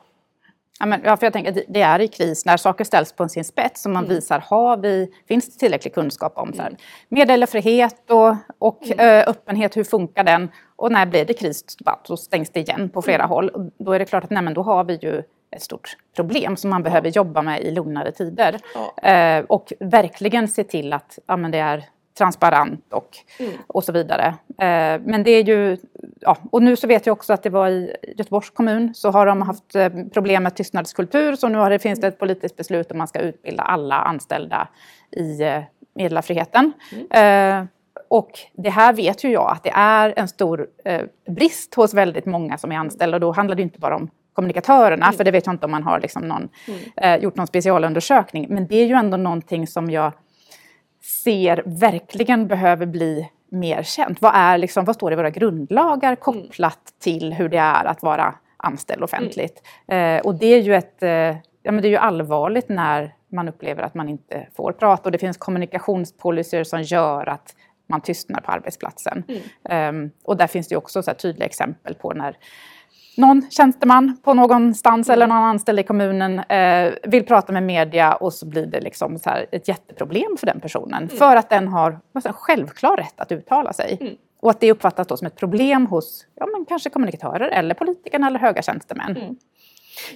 Ja, för jag tänker att det är i kris när saker ställs på sin spets som man visar, finns det tillräcklig kunskap om så här. Meddelarfrihet och öppenhet, hur funkar den? Och när blir det kris så stängs det igen på flera håll. Och då är det klart att då har vi ju ett stort problem som man behöver jobba med i lugnare tider. Ja. Och verkligen se till att det är transparent och så vidare. Men det är ju... Ja, och nu så vet jag också att det var i Göteborgs kommun så har de haft problem med tystnadskultur, så nu finns det ett politiskt beslut om man ska utbilda alla anställda i meddelarfriheten. Och det här vet ju jag att det är en stor brist hos väldigt många som är anställda, och då handlar det inte bara om kommunikatörerna, för det vet jag inte om man har gjort någon specialundersökning, men det är ju ändå någonting som jag ser verkligen behöver bli mer känt. Vad står det i våra grundlagar kopplat till hur det är att vara anställd offentligt? Och det är ju det är ju allvarligt när man upplever att man inte får prata, och det finns kommunikationspolicyer som gör att man tystnar på arbetsplatsen. Och där finns det ju också så här tydliga exempel på när någon tjänsteman på någonstans eller någon anställd i kommunen vill prata med media, och så blir det så här ett jätteproblem för den personen. För att den har en självklar rätt att uttala sig. Och att det uppfattas då som ett problem hos kanske kommunikatörer eller politikerna eller höga tjänstemän.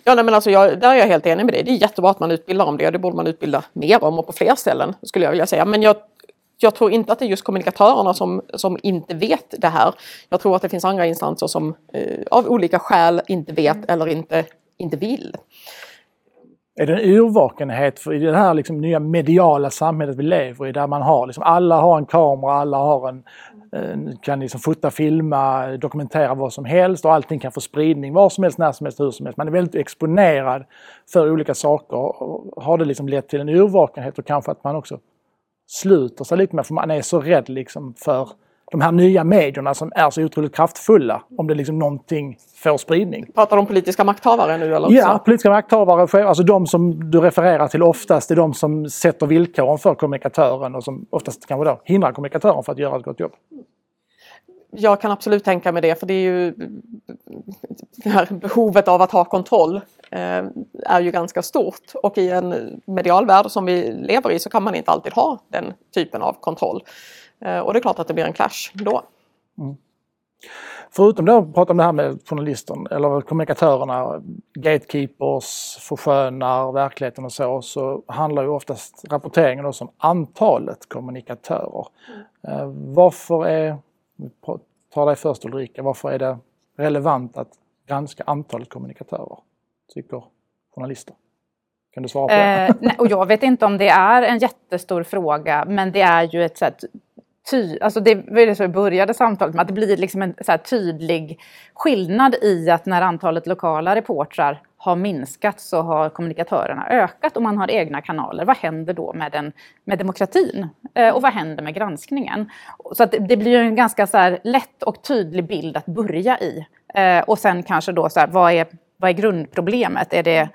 Ja, nej, men där är jag helt enig med dig. Det är jättebra att man utbildar om det, och det borde man utbilda mer om och på fler ställen skulle jag vilja säga. Men jag tror inte att det är just kommunikatörerna som inte vet det här. Jag tror att det finns andra instanser som av olika skäl inte vet eller inte vill. Är det en urvakenhet för i det här nya mediala samhället vi lever i, där man har alla har en kamera, alla har kan fota, filma, dokumentera vad som helst, och allting kan få spridning var som helst, när som helst, hur som helst. Man är väldigt exponerad för olika saker, och har det lett till en urvakenhet, och kanske att man också sluter sig lite med, för man är så rädd för de här nya medierna som är så otroligt kraftfulla, om det någonting får spridning. Pratar de politiska makthavare nu? Eller? Ja, politiska makthavare, de som du refererar till oftast är de som sätter villkoren för kommunikatören, och som oftast kanske då hindrar kommunikatören för att göra ett gott jobb. Jag kan absolut tänka mig det, för det är ju det här behovet av att ha kontroll är ju ganska stort, och i en medial värld som vi lever i så kan man inte alltid ha den typen av kontroll, och det är klart att det blir en clash då. Förutom att prata om det här med journalisterna eller kommunikatörerna, gatekeepers, förskönar verkligheten och så handlar ju oftast rapporteringen också om antalet kommunikatörer. Ta dig först, Ulrika, varför är det relevant att granska antalet kommunikatörer, tycker journalister? Kan du svara på det? Nej, och jag vet inte om det är en jättestor fråga, men det är ju ett sätt... det var det som började samtalet med, att det blir en så här tydlig skillnad i att när antalet lokala reportrar har minskat så har kommunikatörerna ökat, och man har egna kanaler. Vad händer då med demokratin? Och vad händer med granskningen? Så att det blir en ganska så här lätt och tydlig bild att börja i. Och sen kanske då så här, vad är grundproblemet? Det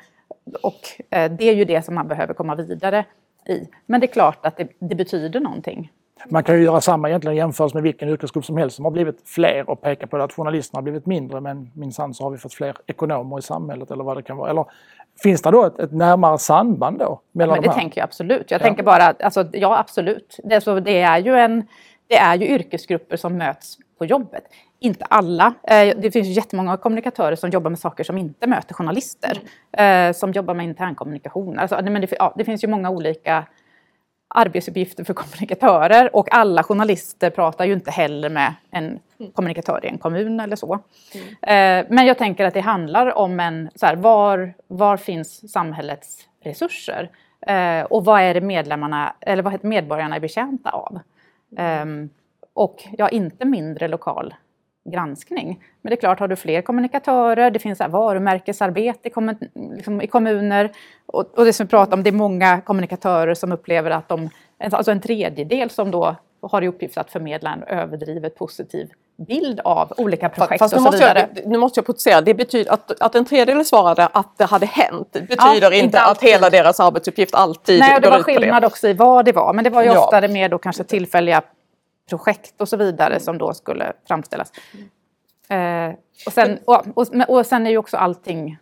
är ju det som man behöver komma vidare i. Men det är klart att det betyder någonting. Man kan ju göra samma egentligen jämförs med vilken yrkesgrupp som helst som har blivit fler, och peka på att journalisterna har blivit mindre, men minsann så har vi fått fler ekonomer i samhället eller vad det kan vara. Eller finns det då ett närmare samband då? Mellan det tänker jag absolut. Jag tänker bara, ja absolut. Det är ju yrkesgrupper som möts på jobbet. Inte alla. Det finns ju jättemånga kommunikatörer som jobbar med saker som inte möter journalister. Som jobbar med internkommunikation. Det finns ju många olika arbetsuppgifter för kommunikatörer, och alla journalister pratar ju inte heller med en kommunikatör i en kommun eller så. Men jag tänker att det handlar om var finns samhällets resurser? Och vad är det medlemmarna, eller vad medborgarna är betjänta av? Och ja, inte mindre lokal granskning. Men det är klart, har du fler kommunikatörer, det finns varumärkesarbete i kommuner. Och det som vi pratar om, det är många kommunikatörer som upplever att de, alltså en tredjedel som då har i uppgift att förmedla en överdrivet positiv bild av olika projekt fast och så vidare. Nu måste jag protestera. Det betyder att en tredjedel svarade att det hade hänt. Det betyder inte att hela deras arbetsuppgift alltid... Nej, det var skillnad också i vad det var. Men det var ju oftare mer då kanske tillfälliga projekt och så vidare som då skulle framställas. Och sen är ju också allting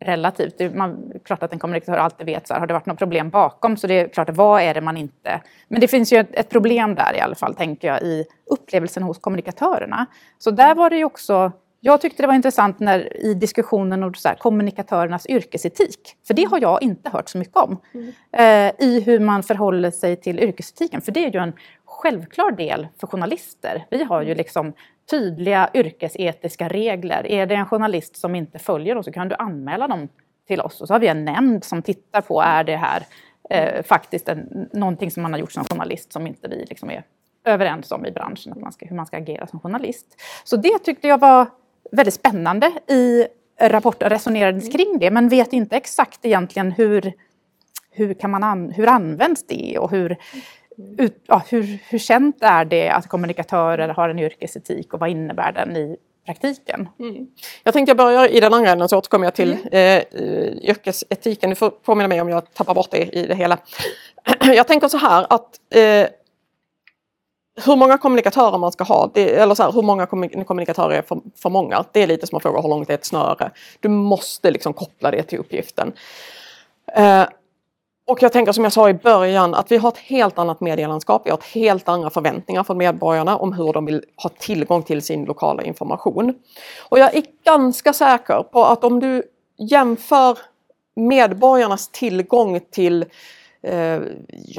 relativt. Man är klart att en kommunikatör alltid vet så här, har det varit något problem bakom, så det är klart, vad är det man inte... Men det finns ju ett problem där i alla fall, tänker jag, i upplevelsen hos kommunikatörerna. Så där var det ju också... Jag tyckte det var intressant i diskussionen om så här, kommunikatörernas yrkesetik. För det har jag inte hört så mycket om. I hur man förhåller sig till yrkesetiken. För det är ju en självklar del för journalister. Vi har ju liksom tydliga yrkesetiska regler. Är det en journalist som inte följer dem så kan du anmäla dem till oss. Och så har vi en nämnd som tittar på, är det här faktiskt någonting som man har gjort som journalist som inte vi liksom är överens om i branschen, att hur man ska agera som journalist. Så det tyckte jag var väldigt spännande i rapporten, resonerades kring det, men vet inte exakt egentligen hur används det och hur känt är det att kommunikatörer har en yrkesetik och vad innebär den i praktiken? Mm. Jag tänkte jag börjar i den andra änden, så återkommer jag till yrkesetiken. Du får påminna mig om jag tappar bort det i det hela. Jag tänker så här att hur många kommunikatörer man ska ha, eller så här, hur många kommunikatörer är för många, det är lite som att fråga hur långt det är ett snöre. Du måste liksom koppla det till uppgiften. Och jag tänker som jag sa i början att vi har ett helt annat medielandskap, vi har ett helt andra förväntningar från medborgarna om hur de vill ha tillgång till sin lokala information. Och jag är ganska säker på att om du jämför medborgarnas tillgång till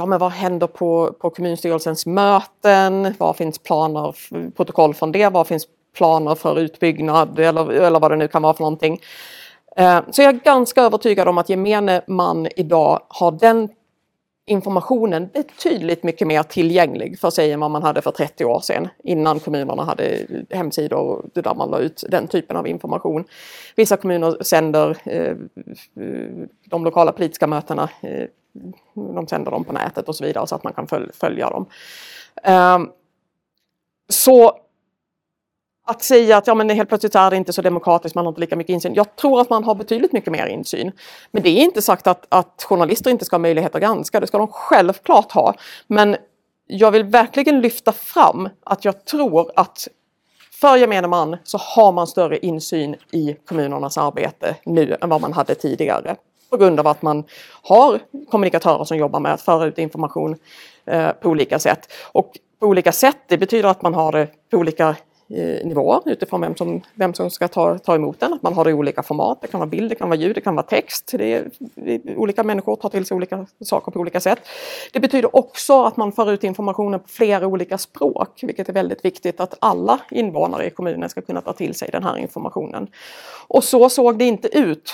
vad händer på kommunstyrelsens möten, vad finns planer, protokoll från det, vad finns planer för utbyggnad eller vad det nu kan vara för någonting. Så jag är ganska övertygad om att gemene man idag har den informationen betydligt mycket mer tillgänglig för sig än vad man hade för 30 år sedan, innan kommunerna hade hemsidor där man la ut den typen av information. Vissa kommuner sänder de lokala politiska mötena, de sänder dem på nätet och så vidare så att man kan följa dem. Så att säga att helt plötsligt är det inte så demokratiskt, man har inte lika mycket insyn. Jag tror att man har betydligt mycket mer insyn. Men det är inte sagt att journalister inte ska ha möjlighet att granska. Det ska de självklart ha. Men jag vill verkligen lyfta fram att jag tror att för gemene man så har man större insyn i kommunernas arbete nu än vad man hade tidigare. På grund av att man har kommunikatörer som jobbar med att föra ut information på olika sätt. Och på olika sätt, det betyder att man har det på olika nivåer utifrån vem som ska ta emot den. Att man har det i olika format. Det kan vara bild, det kan vara ljud, det kan vara text. Olika människor tar till sig olika saker på olika sätt. Det betyder också att man för ut informationen på flera olika språk. Vilket är väldigt viktigt, att alla invånare i kommunen ska kunna ta till sig den här informationen. Och så såg det inte ut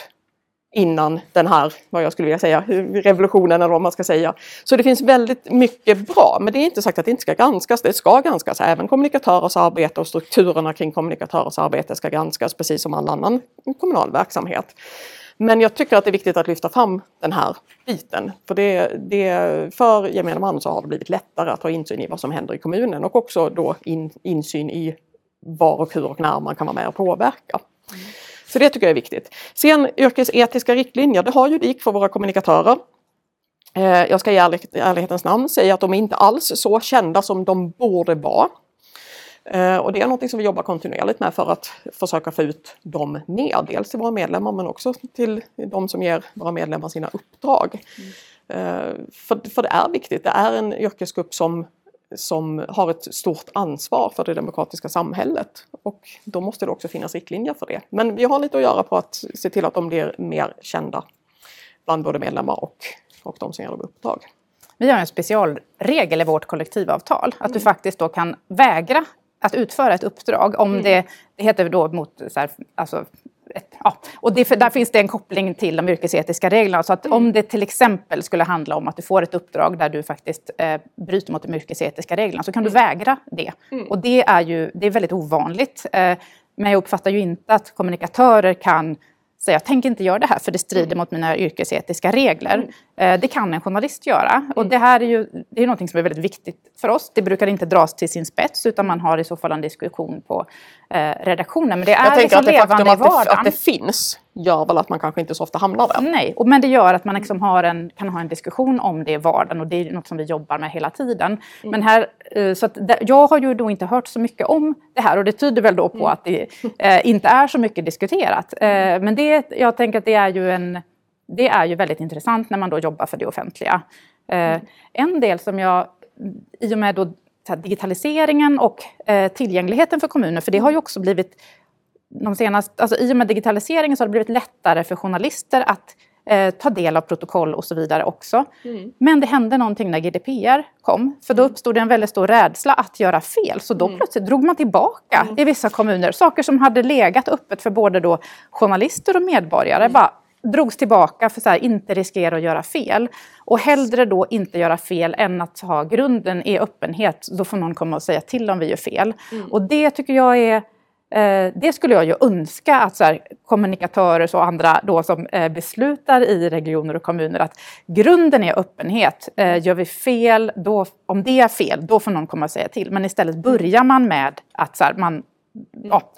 innan den här, vad jag skulle vilja säga, revolutionen eller vad man ska säga. Så det finns väldigt mycket bra, men det är inte sagt att det inte ska granskas, det ska granskas. Även kommunikatörers arbete och strukturerna kring kommunikatörers arbete ska granskas, precis som all annan kommunal verksamhet. Men jag tycker att det är viktigt att lyfta fram den här biten. För för gemene man så har det blivit lättare att ha insyn i vad som händer i kommunen och också då insyn i var och hur och när man kan vara med och påverka. Så det tycker jag är viktigt. Sen yrkesetiska riktlinjer, det har ju DIK för våra kommunikatörer. Jag ska i ärlighetens namn säga att de är inte alls så kända som de borde vara. Och det är något som vi jobbar kontinuerligt med för att försöka få ut dem mer. Dels till våra medlemmar men också till de som ger våra medlemmar sina uppdrag. För det är viktigt, det är en yrkesgrupp som har ett stort ansvar för det demokratiska samhället. Och då måste det också finnas riktlinjer för det. Men vi har lite att göra på att se till att de blir mer kända bland både medlemmar och de som gör uppdrag. Vi har en specialregel i vårt kollektivavtal. Att du faktiskt då kan vägra att utföra ett uppdrag om det heter då mot ja, och där finns det en koppling till de yrkesetiska reglerna. Så att om det till exempel skulle handla om att du får ett uppdrag där du faktiskt bryter mot de yrkesetiska reglerna, så kan du vägra det. Och det är väldigt ovanligt. Men jag uppfattar ju inte att kommunikatörer kan säga, tänk inte göra det här för det strider mot mina yrkesetiska regler. Det kan en journalist göra. Och det här är ju någonting som är väldigt viktigt för oss. Det brukar inte dras till sin spets, utan man har i så fall en diskussion på redaktionen. Men det är liksom levande i vardagen. Jag tänker att det faktum att det finns gör väl att man kanske inte så ofta hamnar där. Nej, men det gör att man liksom kan ha en diskussion om det i vardagen. Och det är något som vi jobbar med hela tiden. Men här, så att jag har ju då inte hört så mycket om det här. Och det tyder väl då på att det inte är så mycket diskuterat. Men jag tänker att det är ju väldigt intressant när man då jobbar för det offentliga. En del som jag, i och med då digitaliseringen och tillgängligheten för kommuner, för det har ju också blivit i och med digitaliseringen så har det blivit lättare för journalister att ta del av protokoll och så vidare också. Men det hände någonting när GDPR kom, för då uppstod det en väldigt stor rädsla att göra fel. Så då plötsligt drog man tillbaka i vissa kommuner. Saker som hade legat öppet för både då journalister och medborgare bara drogs tillbaka för att inte riskera att göra fel. Och hellre då inte göra fel än att ha grunden i öppenhet. Då får någon komma och säga till om vi gör fel. Och det tycker jag är... Det skulle jag ju önska att kommunikatörer och andra då som beslutar i regioner och kommuner, att grunden är öppenhet. Gör vi fel, om det är fel, då får någon komma och säga till. Men istället börjar man med att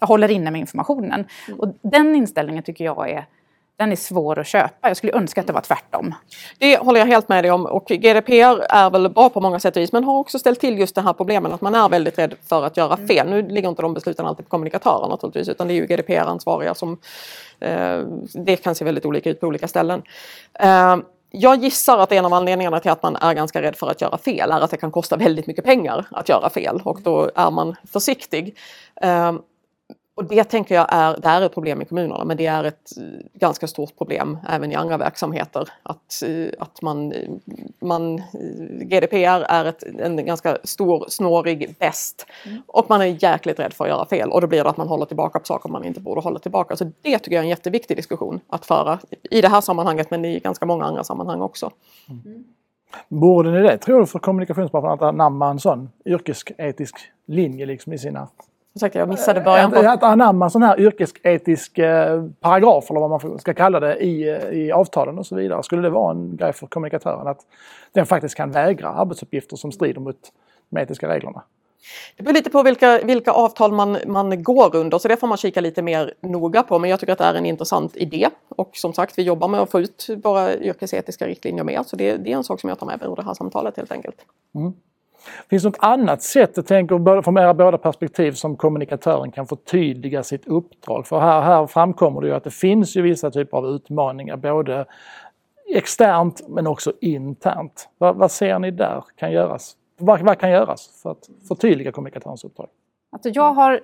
håller inne med informationen. Och den inställningen tycker jag den är svår att köpa. Jag skulle önska att det var tvärtom. Det håller jag helt med dig om. Och GDPR är väl bra på många sätt och vis. Men har också ställt till just det här problemen. Att man är väldigt rädd för att göra fel. Nu ligger inte de besluten alltid på kommunikatörer naturligtvis. Utan det är ju GDPR-ansvariga som... det kan se väldigt olika ut på olika ställen. Jag gissar att en av anledningarna till att man är ganska rädd för att göra fel är att det kan kosta väldigt mycket pengar att göra fel. Och då är man försiktig. Och det tänker jag är ett problem i kommunerna, men det är ett ganska stort problem även i andra verksamheter. Att GDPR är en ganska stor, snårig väst. Och man är jäkligt rädd för att göra fel. Och då blir det att man håller tillbaka på saker man inte borde hålla tillbaka. Så det tycker jag är en jätteviktig diskussion att föra i det här sammanhanget, men i ganska många andra sammanhang också. Borde ni det, tror du, för kommunikationsbranschen att anamma en sån yrkesetisk linje liksom i sina... Jag missade början på. Att anamma sån här yrkesetisk paragraf, eller vad man ska kalla det, i avtalen och så vidare. Skulle det vara en grej för kommunikatören att den faktiskt kan vägra arbetsuppgifter som strider mot de etiska reglerna? Det beror lite på vilka avtal man går under, så det får man kika lite mer noga på. Men jag tycker att det är en intressant idé. Och som sagt, vi jobbar med att få ut våra yrkesetiska riktlinjer mer. Så det är en sak som jag tar med mig ur det här samtalet helt enkelt. Finns det något annat sätt, jag tänker från era båda perspektiv, som kommunikatören kan förtydliga sitt uppdrag? För här framkommer det ju att det finns ju vissa typer av utmaningar, både externt men också internt. Vad ser ni där kan göras? Vad kan göras för att förtydliga kommunikatörens uppdrag? Alltså jag har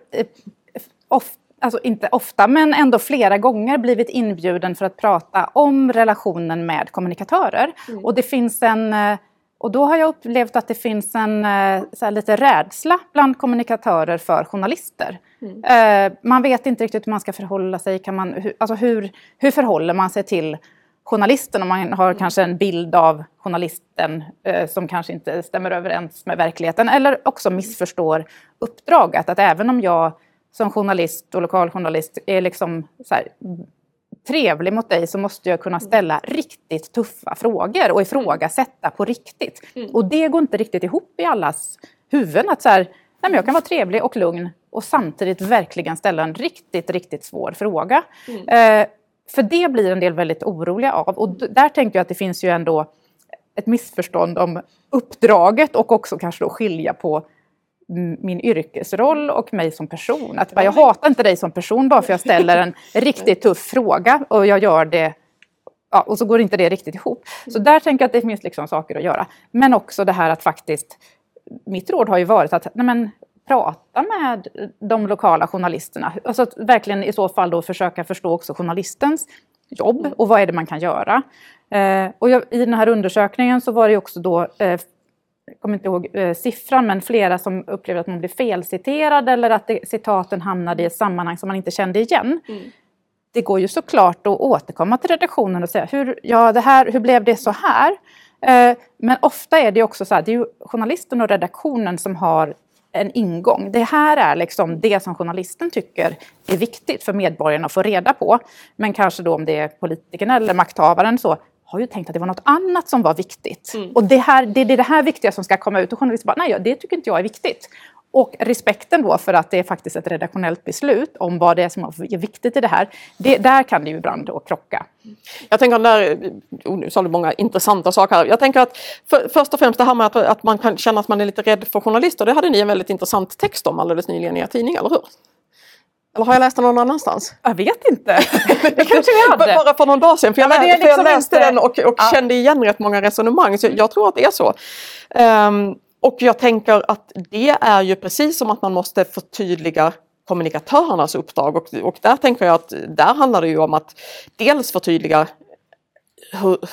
inte ofta, men ändå flera gånger blivit inbjuden för att prata om relationen med kommunikatörer. Och det finns Och då har jag upplevt att det finns en så här, lite rädsla bland kommunikatörer för journalister. Man vet inte riktigt hur man ska förhålla sig. Hur förhåller man sig till journalisten? Om man har kanske en bild av journalisten som kanske inte stämmer överens med verkligheten. Eller också missförstår uppdraget. Att även om jag som journalist och lokaljournalist är liksom så här, trevlig mot dig, så måste jag kunna ställa riktigt tuffa frågor och ifrågasätta på riktigt. Och det går inte riktigt ihop i allas huvuden, att så här, jag kan vara trevlig och lugn och samtidigt verkligen ställa en riktigt, riktigt svår fråga. För det blir en del väldigt oroliga av, och där tänker jag att det finns ju ändå ett missförstånd om uppdraget och också kanske då skilja på min yrkesroll och mig som person. Att jag hatar inte dig som person bara för jag ställer en riktigt tuff fråga och jag gör det, och så går inte det riktigt ihop. Så där tänker jag att det finns liksom saker att göra. Men också det här att faktiskt, mitt råd har ju varit att prata med de lokala journalisterna. Alltså att verkligen i så fall då försöka förstå också journalistens jobb och vad är det man kan göra. Och i den här undersökningen så var det också då... Jag kommer inte ihåg siffran, men flera som upplevde att man blev felciterad eller att citaten hamnade i ett sammanhang som man inte kände igen. det går ju såklart att återkomma till redaktionen och säga hur blev det så här? Men ofta är det också så här, det är ju journalisten och redaktionen som har en ingång. Det här är liksom det som journalisten tycker är viktigt för medborgarna att få reda på. Men kanske då om det är politiken eller makthavaren så har ju tänkt att det var något annat som var viktigt. Mm. Och det är det här viktiga som ska komma ut. Och journalisten bara, nej det tycker inte jag är viktigt. Och respekten då för att det är faktiskt ett redaktionellt beslut om vad det är som är viktigt i det här. Där kan det ju ibland då krocka. Jag tänker nu sa du många intressanta saker här. Jag tänker att först och främst det här med att man kan känna att man är lite rädd för journalister. Det hade ni en väldigt intressant text om alldeles nyligen i er tidning, eller hur? Eller har jag läst den någon annanstans? Jag vet inte. Det kanske vi hade. Bara för någon dag sedan. För jag läste den och kände igen rätt många resonemang. Så jag tror att det är så. Och jag tänker att det är ju precis som att man måste förtydliga kommunikatörernas uppdrag. Och där tänker jag att där handlar det ju om att dels förtydliga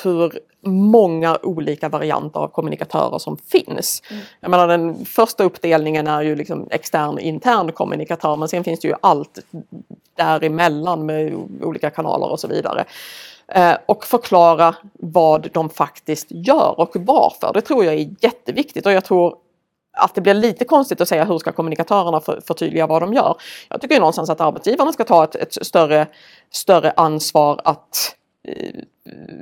hur många olika varianter av kommunikatörer som finns. Mm. Jag menar den första uppdelningen är ju liksom extern intern kommunikatör, men sen finns det ju allt däremellan med olika kanaler och så vidare. Och förklara vad de faktiskt gör och varför. Det tror jag är jätteviktigt, och jag tror att det blir lite konstigt att säga hur ska kommunikatörerna förtydliga vad de gör. Jag tycker ju någonstans att arbetsgivarna ska ta ett större ansvar att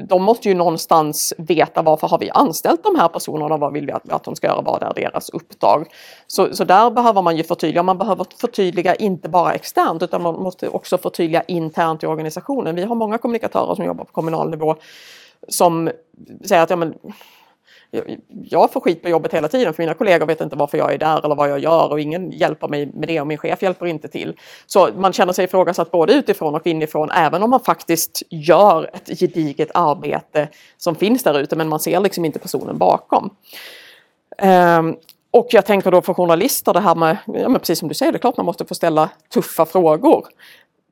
de måste ju någonstans veta varför har vi anställt de här personerna, vad vill vi att de ska göra, vad är deras uppdrag. Så där behöver man ju förtydliga. Man behöver förtydliga inte bara externt utan man måste också förtydliga internt i organisationen. Vi har många kommunikatörer som jobbar på kommunal nivå som säger att jag får skit på jobbet hela tiden för mina kollegor vet inte varför jag är där eller vad jag gör och ingen hjälper mig med det och min chef hjälper inte till. Så man känner sig ifrågasatt både utifrån och inifrån även om man faktiskt gör ett gediget arbete som finns där ute men man ser liksom inte personen bakom. Och jag tänker då för journalister det här med, men precis som du säger, det är klart man måste få ställa tuffa frågor.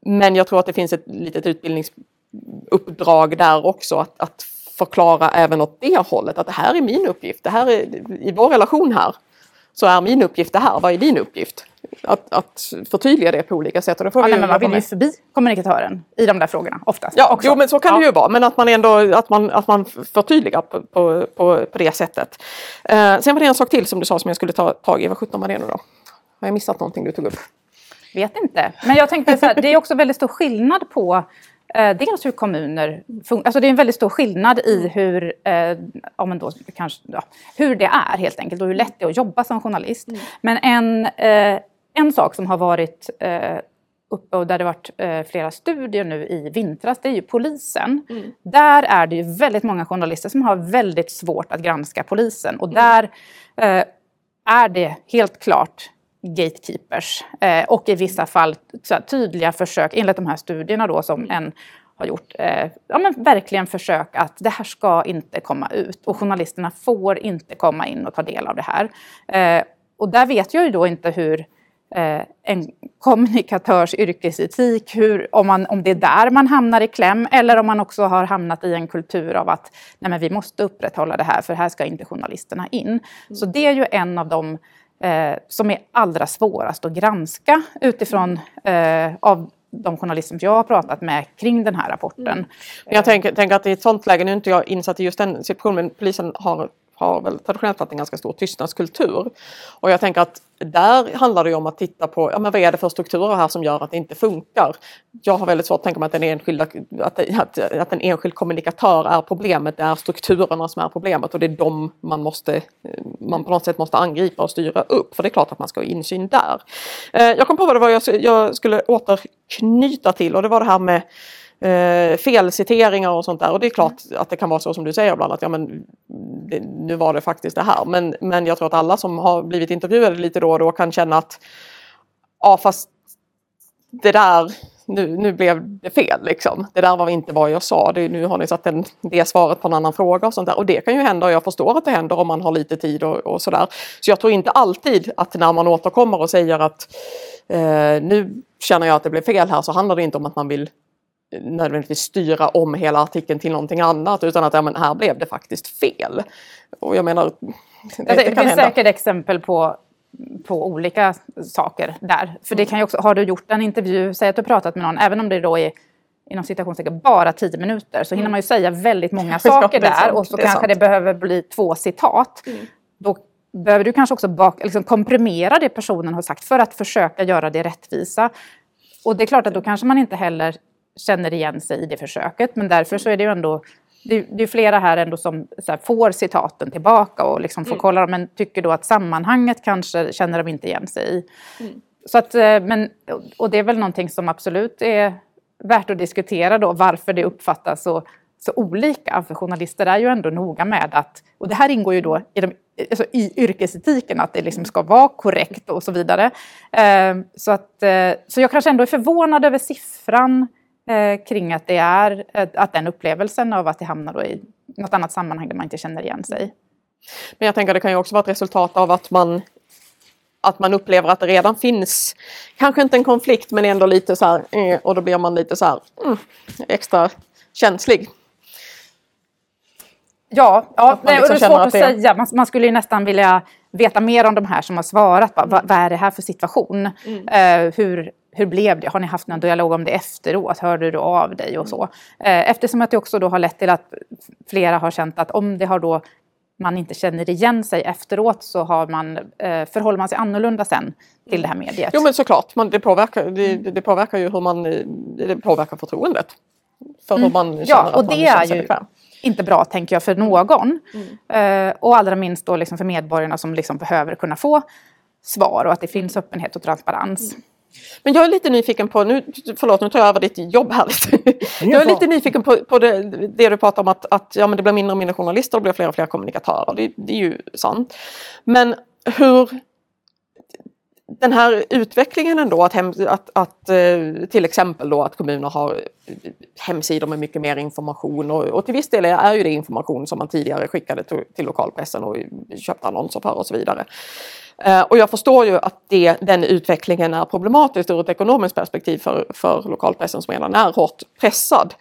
Men jag tror att det finns ett litet utbildningsuppdrag där också att förklara även åt det hållet att det här är min uppgift, det här är, i vår relation här så är min uppgift det här, vad är din uppgift? Att förtydliga det på olika sätt. Och då får vi man vill ju förbi kommunikatören i de där frågorna oftast. Ja, jo, men så kan det ju vara, men att man ändå att man förtydligar på det sättet. Sen var det en sak till som du sa som jag skulle ta tag i, vad 17 var det nu då? Har jag missat någonting du tog upp? Vet inte, men jag tänkte så här, det är också väldigt stor skillnad på dels hur kommuner fungerar, alltså det är en väldigt stor skillnad i hur, hur det är helt enkelt och hur lätt det är att jobba som journalist. Mm. Men en sak som har varit uppe och där det varit flera studier nu i vintras, det är ju polisen. Mm. Där är det ju väldigt många journalister som har väldigt svårt att granska polisen och där är det helt klart gatekeepers och i vissa fall så här, tydliga försök enligt de här studierna då som en har gjort verkligen försök att det här ska inte komma ut och journalisterna får inte komma in och ta del av det här och där vet jag ju då inte hur en kommunikatörs yrkesetik, om det är där man hamnar i kläm eller om man också har hamnat i en kultur av att nej men vi måste upprätthålla det här för här ska inte journalisterna in. Så det är ju en av de som är allra svårast att granska utifrån av de journalister som jag har pratat med kring den här rapporten. Jag tänker att i ett sånt läge, nu är inte jag insatt i just den situationen, men polisen har väl traditionellt haft en ganska stor tystnadskultur. Och jag tänker att där handlar det ju om att titta på vad är det för strukturer här som gör att det inte funkar. Jag har väldigt svårt att tänka mig att en enskild kommunikatör är problemet. Det är strukturerna som är problemet och det är de man på något sätt måste angripa och styra upp. För det är klart att man ska ha insyn där. Jag kom på vad det var jag skulle återknyta till och det var det här med felciteringar och sånt där och det är klart att det kan vara så som du säger ibland att nu var det faktiskt det här men jag tror att alla som har blivit intervjuade lite då och då kan känna att fast det där nu blev det fel liksom, det där var inte vad jag sa, nu har ni satt det svaret på en annan fråga och sånt där och det kan ju hända och jag förstår att det händer om man har lite tid och sådär, så jag tror inte alltid att när man återkommer och säger att nu känner jag att det blev fel här så handlar det inte om att man vill nödvändigtvis styra om hela artikeln till någonting annat utan att här blev det faktiskt fel. Och jag menar det kan hända. Säkert exempel på olika saker där. För det kan ju också, har du gjort en intervju, säg att du pratat med någon, även om det då är inom citationstecken bara 10 minuter så hinner man ju säga väldigt många saker där och så det kanske det behöver bli 2 citat. Mm. Då behöver du kanske också komprimera det personen har sagt för att försöka göra det rättvisa. Och det är klart att då kanske man inte heller känner igen sig i det försöket, men därför så är det ju ändå det är flera här ändå som så här, får citaten tillbaka och liksom får kolla dem, men tycker då att sammanhanget kanske känner de inte igen sig i. Mm. Så att, men, och det är väl någonting som absolut är värt att diskutera då, varför det uppfattas så olika. För journalister är ju ändå noga med att, och det här ingår ju då i yrkesetiken, att det liksom ska vara korrekt och så vidare. Så jag kanske ändå är förvånad över siffran kring att det är att den upplevelsen av att det hamnar då i något annat sammanhang där man inte känner igen sig. Men jag tänker att det kan ju också vara ett resultat av att man upplever att det redan finns kanske inte en konflikt men ändå lite så här, och då blir man lite så här extra känslig. Ja, och det är svårt att säga. Man skulle ju nästan vilja veta mer om de här som har svarat. Vad är det här för situation? Mm. Hur blev det? Har ni haft någon dialog om det efteråt? Hörde du av dig och så? Eftersom att det också då har lett till att flera har känt att om det har då man inte känner igen sig efteråt så förhåller man sig annorlunda sen till det här mediet. Jo men såklart, det påverkar ju hur man, det påverkar förtroendet för hur man känner att man känner sig bekväm. Inte bra tänker jag för någon. Och allra minst då liksom för medborgarna som liksom behöver kunna få svar och att det finns öppenhet och transparens. Mm. Men jag är lite nyfiken på, nu tar jag över ditt jobb här lite. Jag är lite nyfiken på det du pratar om att det blir mindre och mindre journalister och blir fler och fler kommunikatörer. Det är ju sant. Men hur den här utvecklingen ändå att till exempel då att kommuner har hemsidor med mycket mer information och till viss del är ju det information som man tidigare skickade till lokalpressen och köpte annonser för och så vidare. Och jag förstår ju att den utvecklingen är problematisk ur ett ekonomiskt perspektiv för lokalpressen som redan är hårt pressad.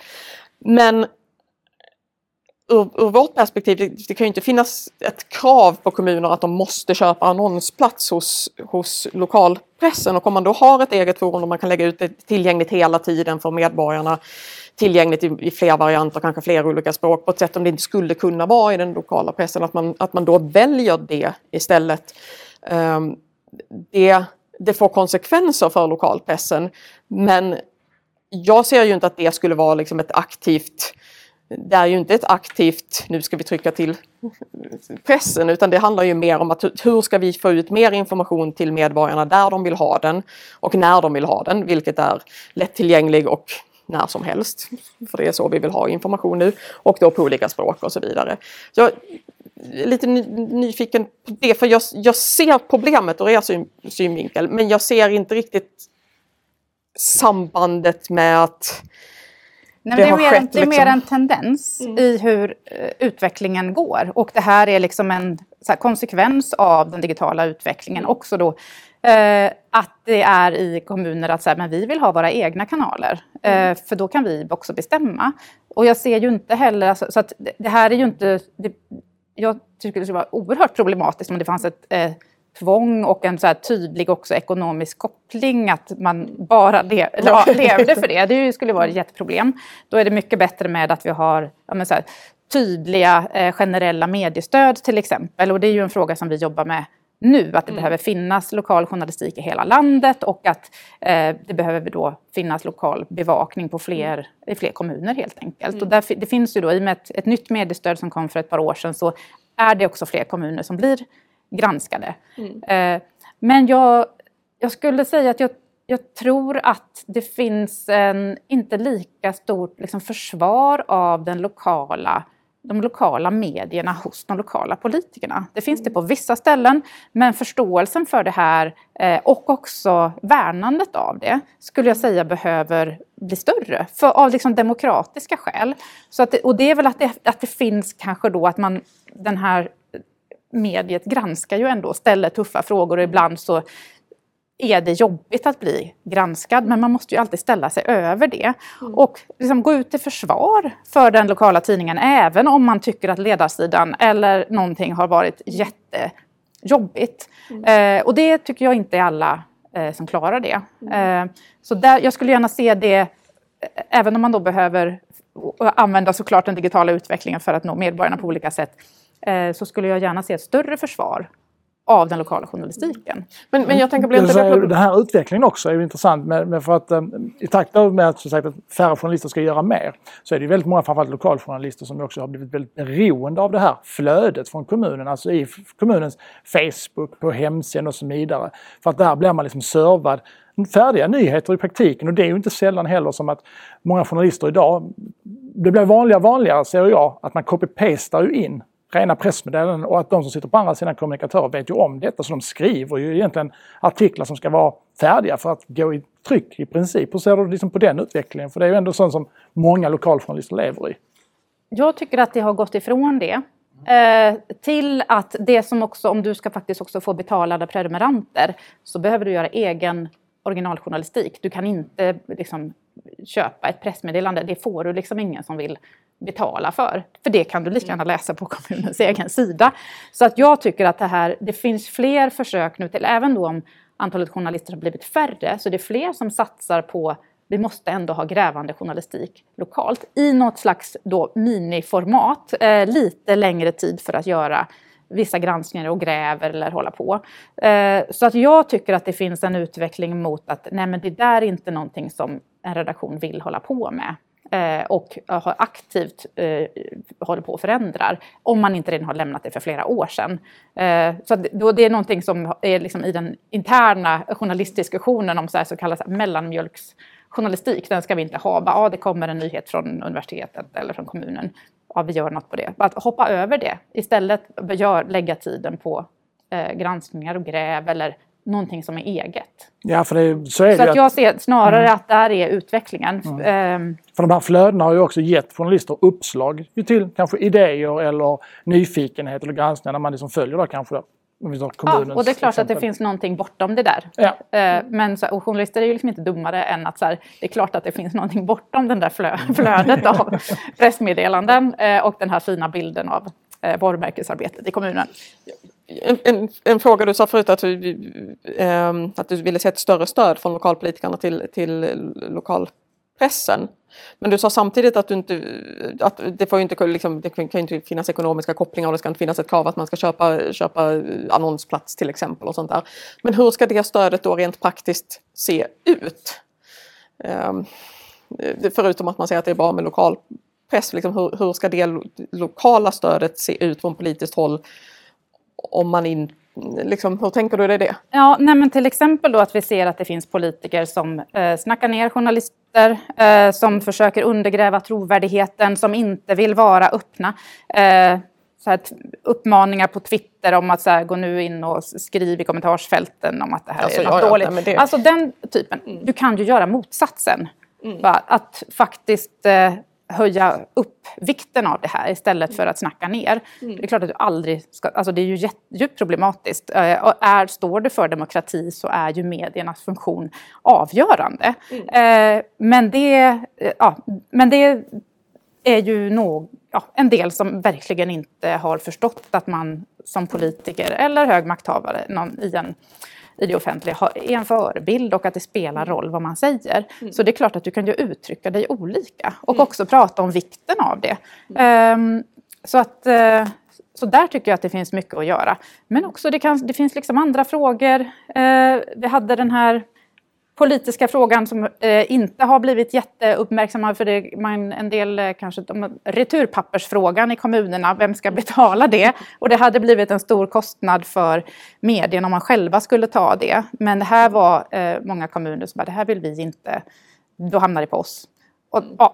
Men ur vårt perspektiv, det kan ju inte finnas ett krav på kommuner att de måste köpa annonsplats hos lokalpressen. Och om man då har ett eget forum och man kan lägga ut det tillgängligt hela tiden för medborgarna, tillgängligt i fler varianter, kanske fler olika språk på ett sätt som det inte skulle kunna vara i den lokala pressen, att man då väljer det istället. Det får konsekvenser för lokalpressen, men jag ser ju inte att det skulle vara liksom ett aktivt nu ska vi trycka till pressen, utan det handlar ju mer om att hur ska vi få ut mer information till medborgarna där de vill ha den och när de vill ha den, vilket är lättillgänglig och när som helst, för det är så vi vill ha information nu, och då på olika språk och så vidare. Jag är lite nyfiken på det, för jag ser problemet ur er synvinkel, men jag ser inte riktigt sambandet med att det är mer en tendens i hur utvecklingen går, och det här är liksom en så här, konsekvens av den digitala utvecklingen också då. Att det är i kommuner att säga, men vi vill ha våra egna kanaler. För då kan vi också bestämma. Och jag ser ju inte heller, så att det här är ju inte, jag tycker det skulle vara oerhört problematiskt om det fanns ett tvång och en så här tydlig också ekonomisk koppling, att man bara levde för det. Det skulle vara ett jätteproblem. Då är det mycket bättre med att vi har tydliga generella mediestöd till exempel. Och det är ju en fråga som vi jobbar med nu, att det behöver finnas lokal journalistik i hela landet och att det behöver då finnas lokal bevakning i fler kommuner helt enkelt. Och det finns ju då, i och med ett nytt mediestöd som kom för ett par år sedan, så är det också fler kommuner som blir granskade. Men jag skulle säga att jag tror att det finns en inte lika stort liksom försvar av de lokala medierna hos de lokala politikerna. Det finns det på vissa ställen, men förståelsen för det här och också värnandet av det skulle jag säga behöver bli större av liksom demokratiska skäl. Så att det är väl att det finns kanske då att man, den här mediet granskar ju ändå, ställer tuffa frågor, och ibland så är det jobbigt att bli granskad, men man måste ju alltid ställa sig över det och liksom gå ut till försvar för den lokala tidningen, även om man tycker att ledarsidan eller någonting har varit jättejobbigt. Och det tycker jag inte är alla som klarar det. Så där, jag skulle gärna se det även om man då behöver använda såklart den digitala utvecklingen för att nå medborgarna på olika sätt, så skulle jag gärna se ett större försvar av den lokala journalistiken. Men jag tänker bli inte det. Den här utvecklingen också är ju intressant, men för att i takt med att, så sagt, att färre journalister ska göra mer, så är det väldigt många framförallt lokaljournalister som också har blivit väldigt beroende av det här flödet från kommunen, alltså i kommunens Facebook, på hemsidan och så vidare. För att där blir man liksom servad färdiga nyheter i praktiken, och det är ju inte sällan heller som att många journalister idag, det blir vanligare ser jag, att man copy-pastar ju in rena pressmeddelanden, och att de som sitter på andra sidan kommunikatörer vet ju om detta, så de skriver ju egentligen artiklar som ska vara färdiga för att gå i tryck i princip. Hur ser du liksom på den utvecklingen? För det är ju ändå sånt som många lokaljournalister lever i. Jag tycker att det har gått ifrån det till att det som också, om du ska faktiskt också få betalade prenumeranter, så behöver du göra egen originaljournalistik. Du kan inte liksom köpa ett pressmeddelande. Det får du liksom ingen som vill betala för det kan du lika gärna läsa på kommunens egen sida. Så att jag tycker att det finns fler försök nu, till även då om antalet journalister har blivit färre, så det är fler som satsar på, vi måste ändå ha grävande journalistik lokalt i något slags då miniformat, lite längre tid för att göra vissa granskningar och gräver eller hålla på. Så att jag tycker att det finns en utveckling mot att nej, men det där är inte någonting som en redaktion vill hålla på med och aktivt håller på och förändrar, om man inte redan har lämnat det för flera år sedan. Så det är någonting som är liksom i den interna journalistdiskussionen om så kallad mellanmjölksjournalistik. Den ska vi inte ha. Bara, det kommer en nyhet från universitetet eller från kommunen. Ja, vi gör något på det. Att hoppa över det. Istället lägga tiden på granskningar och gräv eller någonting som är eget. Ja, för så är det. Så att jag ser snarare att där är utvecklingen. För de här flödena har ju också gett journalister uppslag till kanske idéer eller nyfikenhet eller granskningar när man liksom följer då kanske kommunens. Ja, och det är klart exempel. Att det finns någonting bortom det där. Ja. Men och journalister är ju liksom inte dummare än att så här, det är klart att det finns någonting bortom den där flödet av pressmeddelanden och den här fina bilden av varumärkesarbetet i kommunen. En fråga du sa förut, att du ville se ett större stöd från lokalpolitikerna till lokalpressen. Men du sa samtidigt att det får ju inte, liksom, det kan ju inte finnas ekonomiska kopplingar, och det ska inte finnas ett krav att man ska köpa annonsplats till exempel och sånt där. Men hur ska det stödet då rent praktiskt se ut? Förutom att man säger att det är bra med lokalpress, liksom, hur ska det lokala stödet se ut från politiskt håll? Om man liksom, hur tänker du dig det? Ja, nej, men till exempel då att vi ser att det finns politiker som snackar ner journalister, som försöker undergräva trovärdigheten, som inte vill vara öppna. Så här, uppmaningar på Twitter om att så här, gå nu in och skriv i kommentarsfälten om att det här är något dåligt. Nej, det... Alltså den typen, du kan ju göra motsatsen. Mm. Att faktiskt... höja upp vikten av det här istället för att snacka ner. Mm. Det är klart att du aldrig ska, alltså det är ju djupt problematiskt. Står det för demokrati, så är ju mediernas funktion avgörande. Mm. Men det är ju en del som verkligen inte har förstått att man som politiker eller högmakthavare i det offentliga är en förebild, och att det spelar roll vad man säger. Mm. Så det är klart att du kan ju uttrycka dig olika och också prata om vikten av det. Så där tycker jag att det finns mycket att göra. Men också det finns liksom andra frågor. Vi hade den här politiska frågan som inte har blivit jätteuppmärksamma för det, en del kanske returpappersfrågan i kommunerna, vem ska betala det? Och det hade blivit en stor kostnad för medierna om man själva skulle ta det. Men det här var många kommuner som bara, det här vill vi inte, då hamnar det på oss.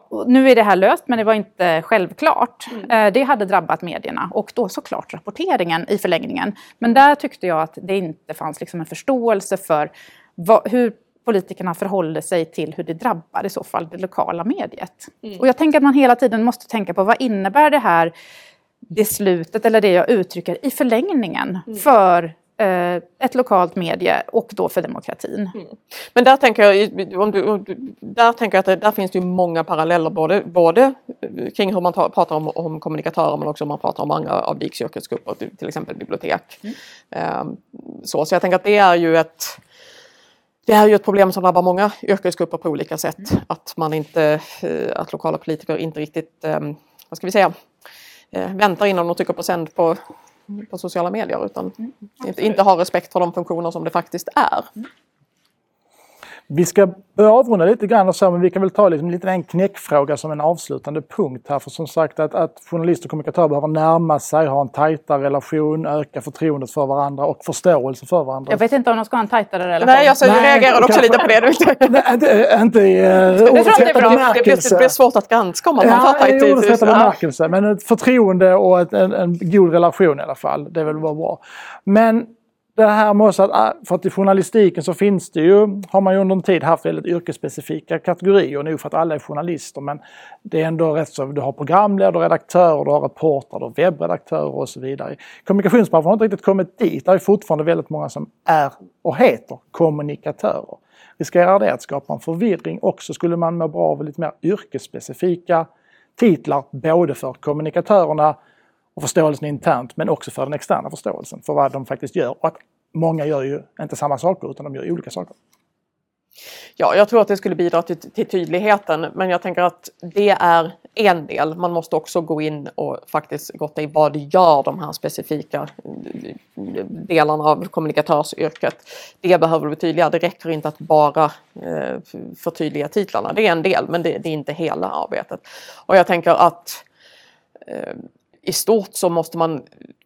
Och nu är det här löst, men det var inte självklart. Det hade drabbat medierna och då såklart rapporteringen i förlängningen. Men där tyckte jag att det inte fanns liksom en förståelse för hur politikerna förhåller sig till hur det drabbar i så fall det lokala mediet. Mm. Och jag tänker att man hela tiden måste tänka på vad innebär det här beslutet eller det jag uttrycker i förlängningen för ett lokalt medie och då för demokratin. Mm. Men där tänker jag, att där finns det ju många paralleller både kring hur man pratar om kommunikatörer, men också om man pratar om andra av DIKs yrkesgrupper, till exempel bibliotek. Så jag tänker att det är ju ett Det här är ju ett problem som drabbar många yrkesgrupper på olika sätt. Att lokala politiker inte riktigt, väntar innan de tycker på sänd på sociala medier, utan inte har respekt för de funktioner som det faktiskt är. Vi ska avrunda lite grann och så, men vi kan väl ta lite en knäckfråga som en avslutande punkt här. För som sagt att journalister och kommunikatörer behöver närma sig, ha en tajtare relation, öka förtroendet för varandra och förståelse för varandra. Jag vet inte om de ska ha en tajtare relation. Nej, jag reagerar också lite på det. Det blir svårt att granska om man fattar bemärkelse. Men ett förtroende och en god relation i alla fall, det är väl bra. Men det här måste, för att i journalistiken så finns det ju, har man ju under en tid haft väldigt yrkesspecifika kategorier, nog för att alla är journalister, men det är ändå rätt så, du har programledare, redaktörer, du har reportrar, webbredaktörer och så vidare. Kommunikationsbranschen har inte riktigt kommit dit, där är fortfarande väldigt många som är och heter kommunikatörer. Riskerar det att skapa en förvirring också? Skulle man må bra av lite mer yrkesspecifika titlar, både för kommunikatörerna och förståelsen internt, men också för den externa förståelsen för vad de faktiskt gör. Och att många gör ju inte samma saker, utan de gör olika saker. Ja, jag tror att det skulle bidra till tydligheten, men jag tänker att det är en del. Man måste också gå in och faktiskt gotta i vad gör de här specifika delarna av kommunikatörsyrket. Det behöver bli tydligare. Det räcker inte att bara förtydliga titlarna. Det är en del, men det är inte hela arbetet. Och jag tänker att i stort så måste man,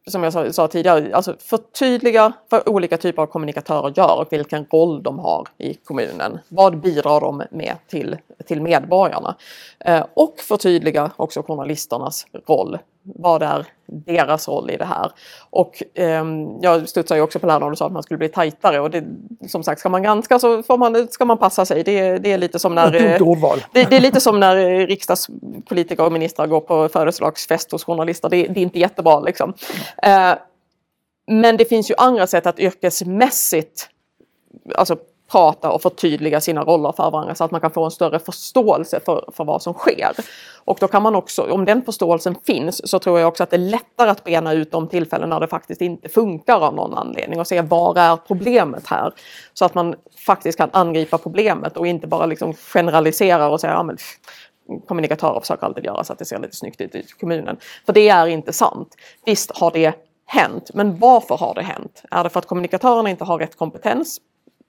som jag sa tidigare, alltså förtydliga vad olika typer av kommunikatörer gör och vilken roll de har i kommunen. Vad bidrar de med till medborgarna? Och förtydliga också journalisternas roll. Vad är deras roll i det här? Och jag studsar ju också på det här när du sa att man skulle bli tajtare. Och det, som sagt, ska man granska så ska man passa sig. Det är lite som när det är lite som när riksdagspolitiker och ministrar går på födelsedagsfest hos journalister. Det är inte jättebra liksom. Men det finns ju andra sätt att yrkesmässigt prata och förtydliga sina roller för varandra så att man kan få en större förståelse för vad som sker. Och då kan man också, om den förståelsen finns, så tror jag också att det är lättare att bena ut de tillfällen när det faktiskt inte funkar av någon anledning och se var är problemet här. Så att man faktiskt kan angripa problemet och inte bara liksom generalisera och säga att kommunikatörer försöker alltid göra så att det ser lite snyggt ut i kommunen. För det är inte sant. Visst har det hänt, men varför har det hänt? Är det för att kommunikatörerna inte har rätt kompetens?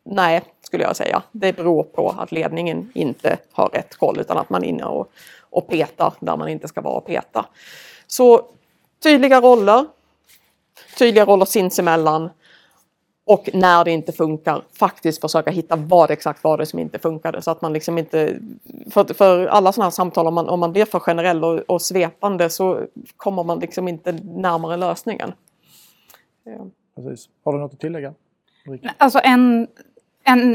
Nej, skulle jag säga. Det beror på att ledningen inte har rätt koll, utan att man är inne och petar där man inte ska vara och peta. Så tydliga roller sinsemellan, och när det inte funkar faktiskt försöka hitta vad det som inte funkade. Så att man liksom inte, för alla sådana här samtal, om man blir för generell och svepande, så kommer man liksom inte närmare lösningen. Precis. Har du något att tillägga? Alltså en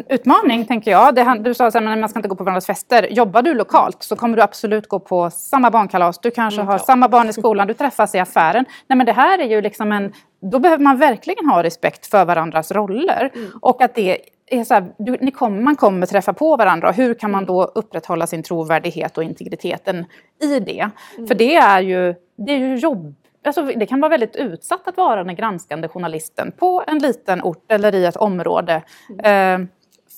utmaning, tänker jag. Du sa att man ska inte gå på varandras fester. Jobbar du lokalt så kommer du absolut gå på samma barnkalas. Du kanske har samma barn i skolan, du träffas i affären. Nej, men det här är ju liksom då behöver man verkligen ha respekt för varandras roller. Mm. Och att det är så här, man kommer träffa på varandra. Hur kan man då upprätthålla sin trovärdighet och integriteten i det? Mm. För det är ju jobb. Alltså, det kan vara väldigt utsatt att vara den granskande journalisten på en liten ort eller i ett område.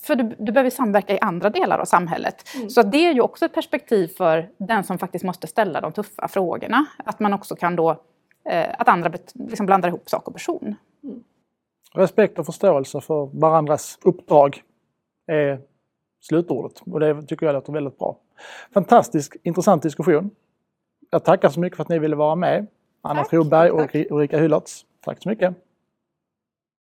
För du behöver samverka i andra delar av samhället. Mm. Så det är ju också ett perspektiv för den som faktiskt måste ställa de tuffa frågorna. Att man också kan då, att andra liksom blandar ihop sak och person. Mm. Respekt och förståelse för varandras uppdrag är slutordet. Och det tycker jag låter väldigt bra. Fantastisk, intressant diskussion. Jag tackar så mycket för att ni ville vara med. Anna Troberg och Ulrika Hyllert. Tack så mycket.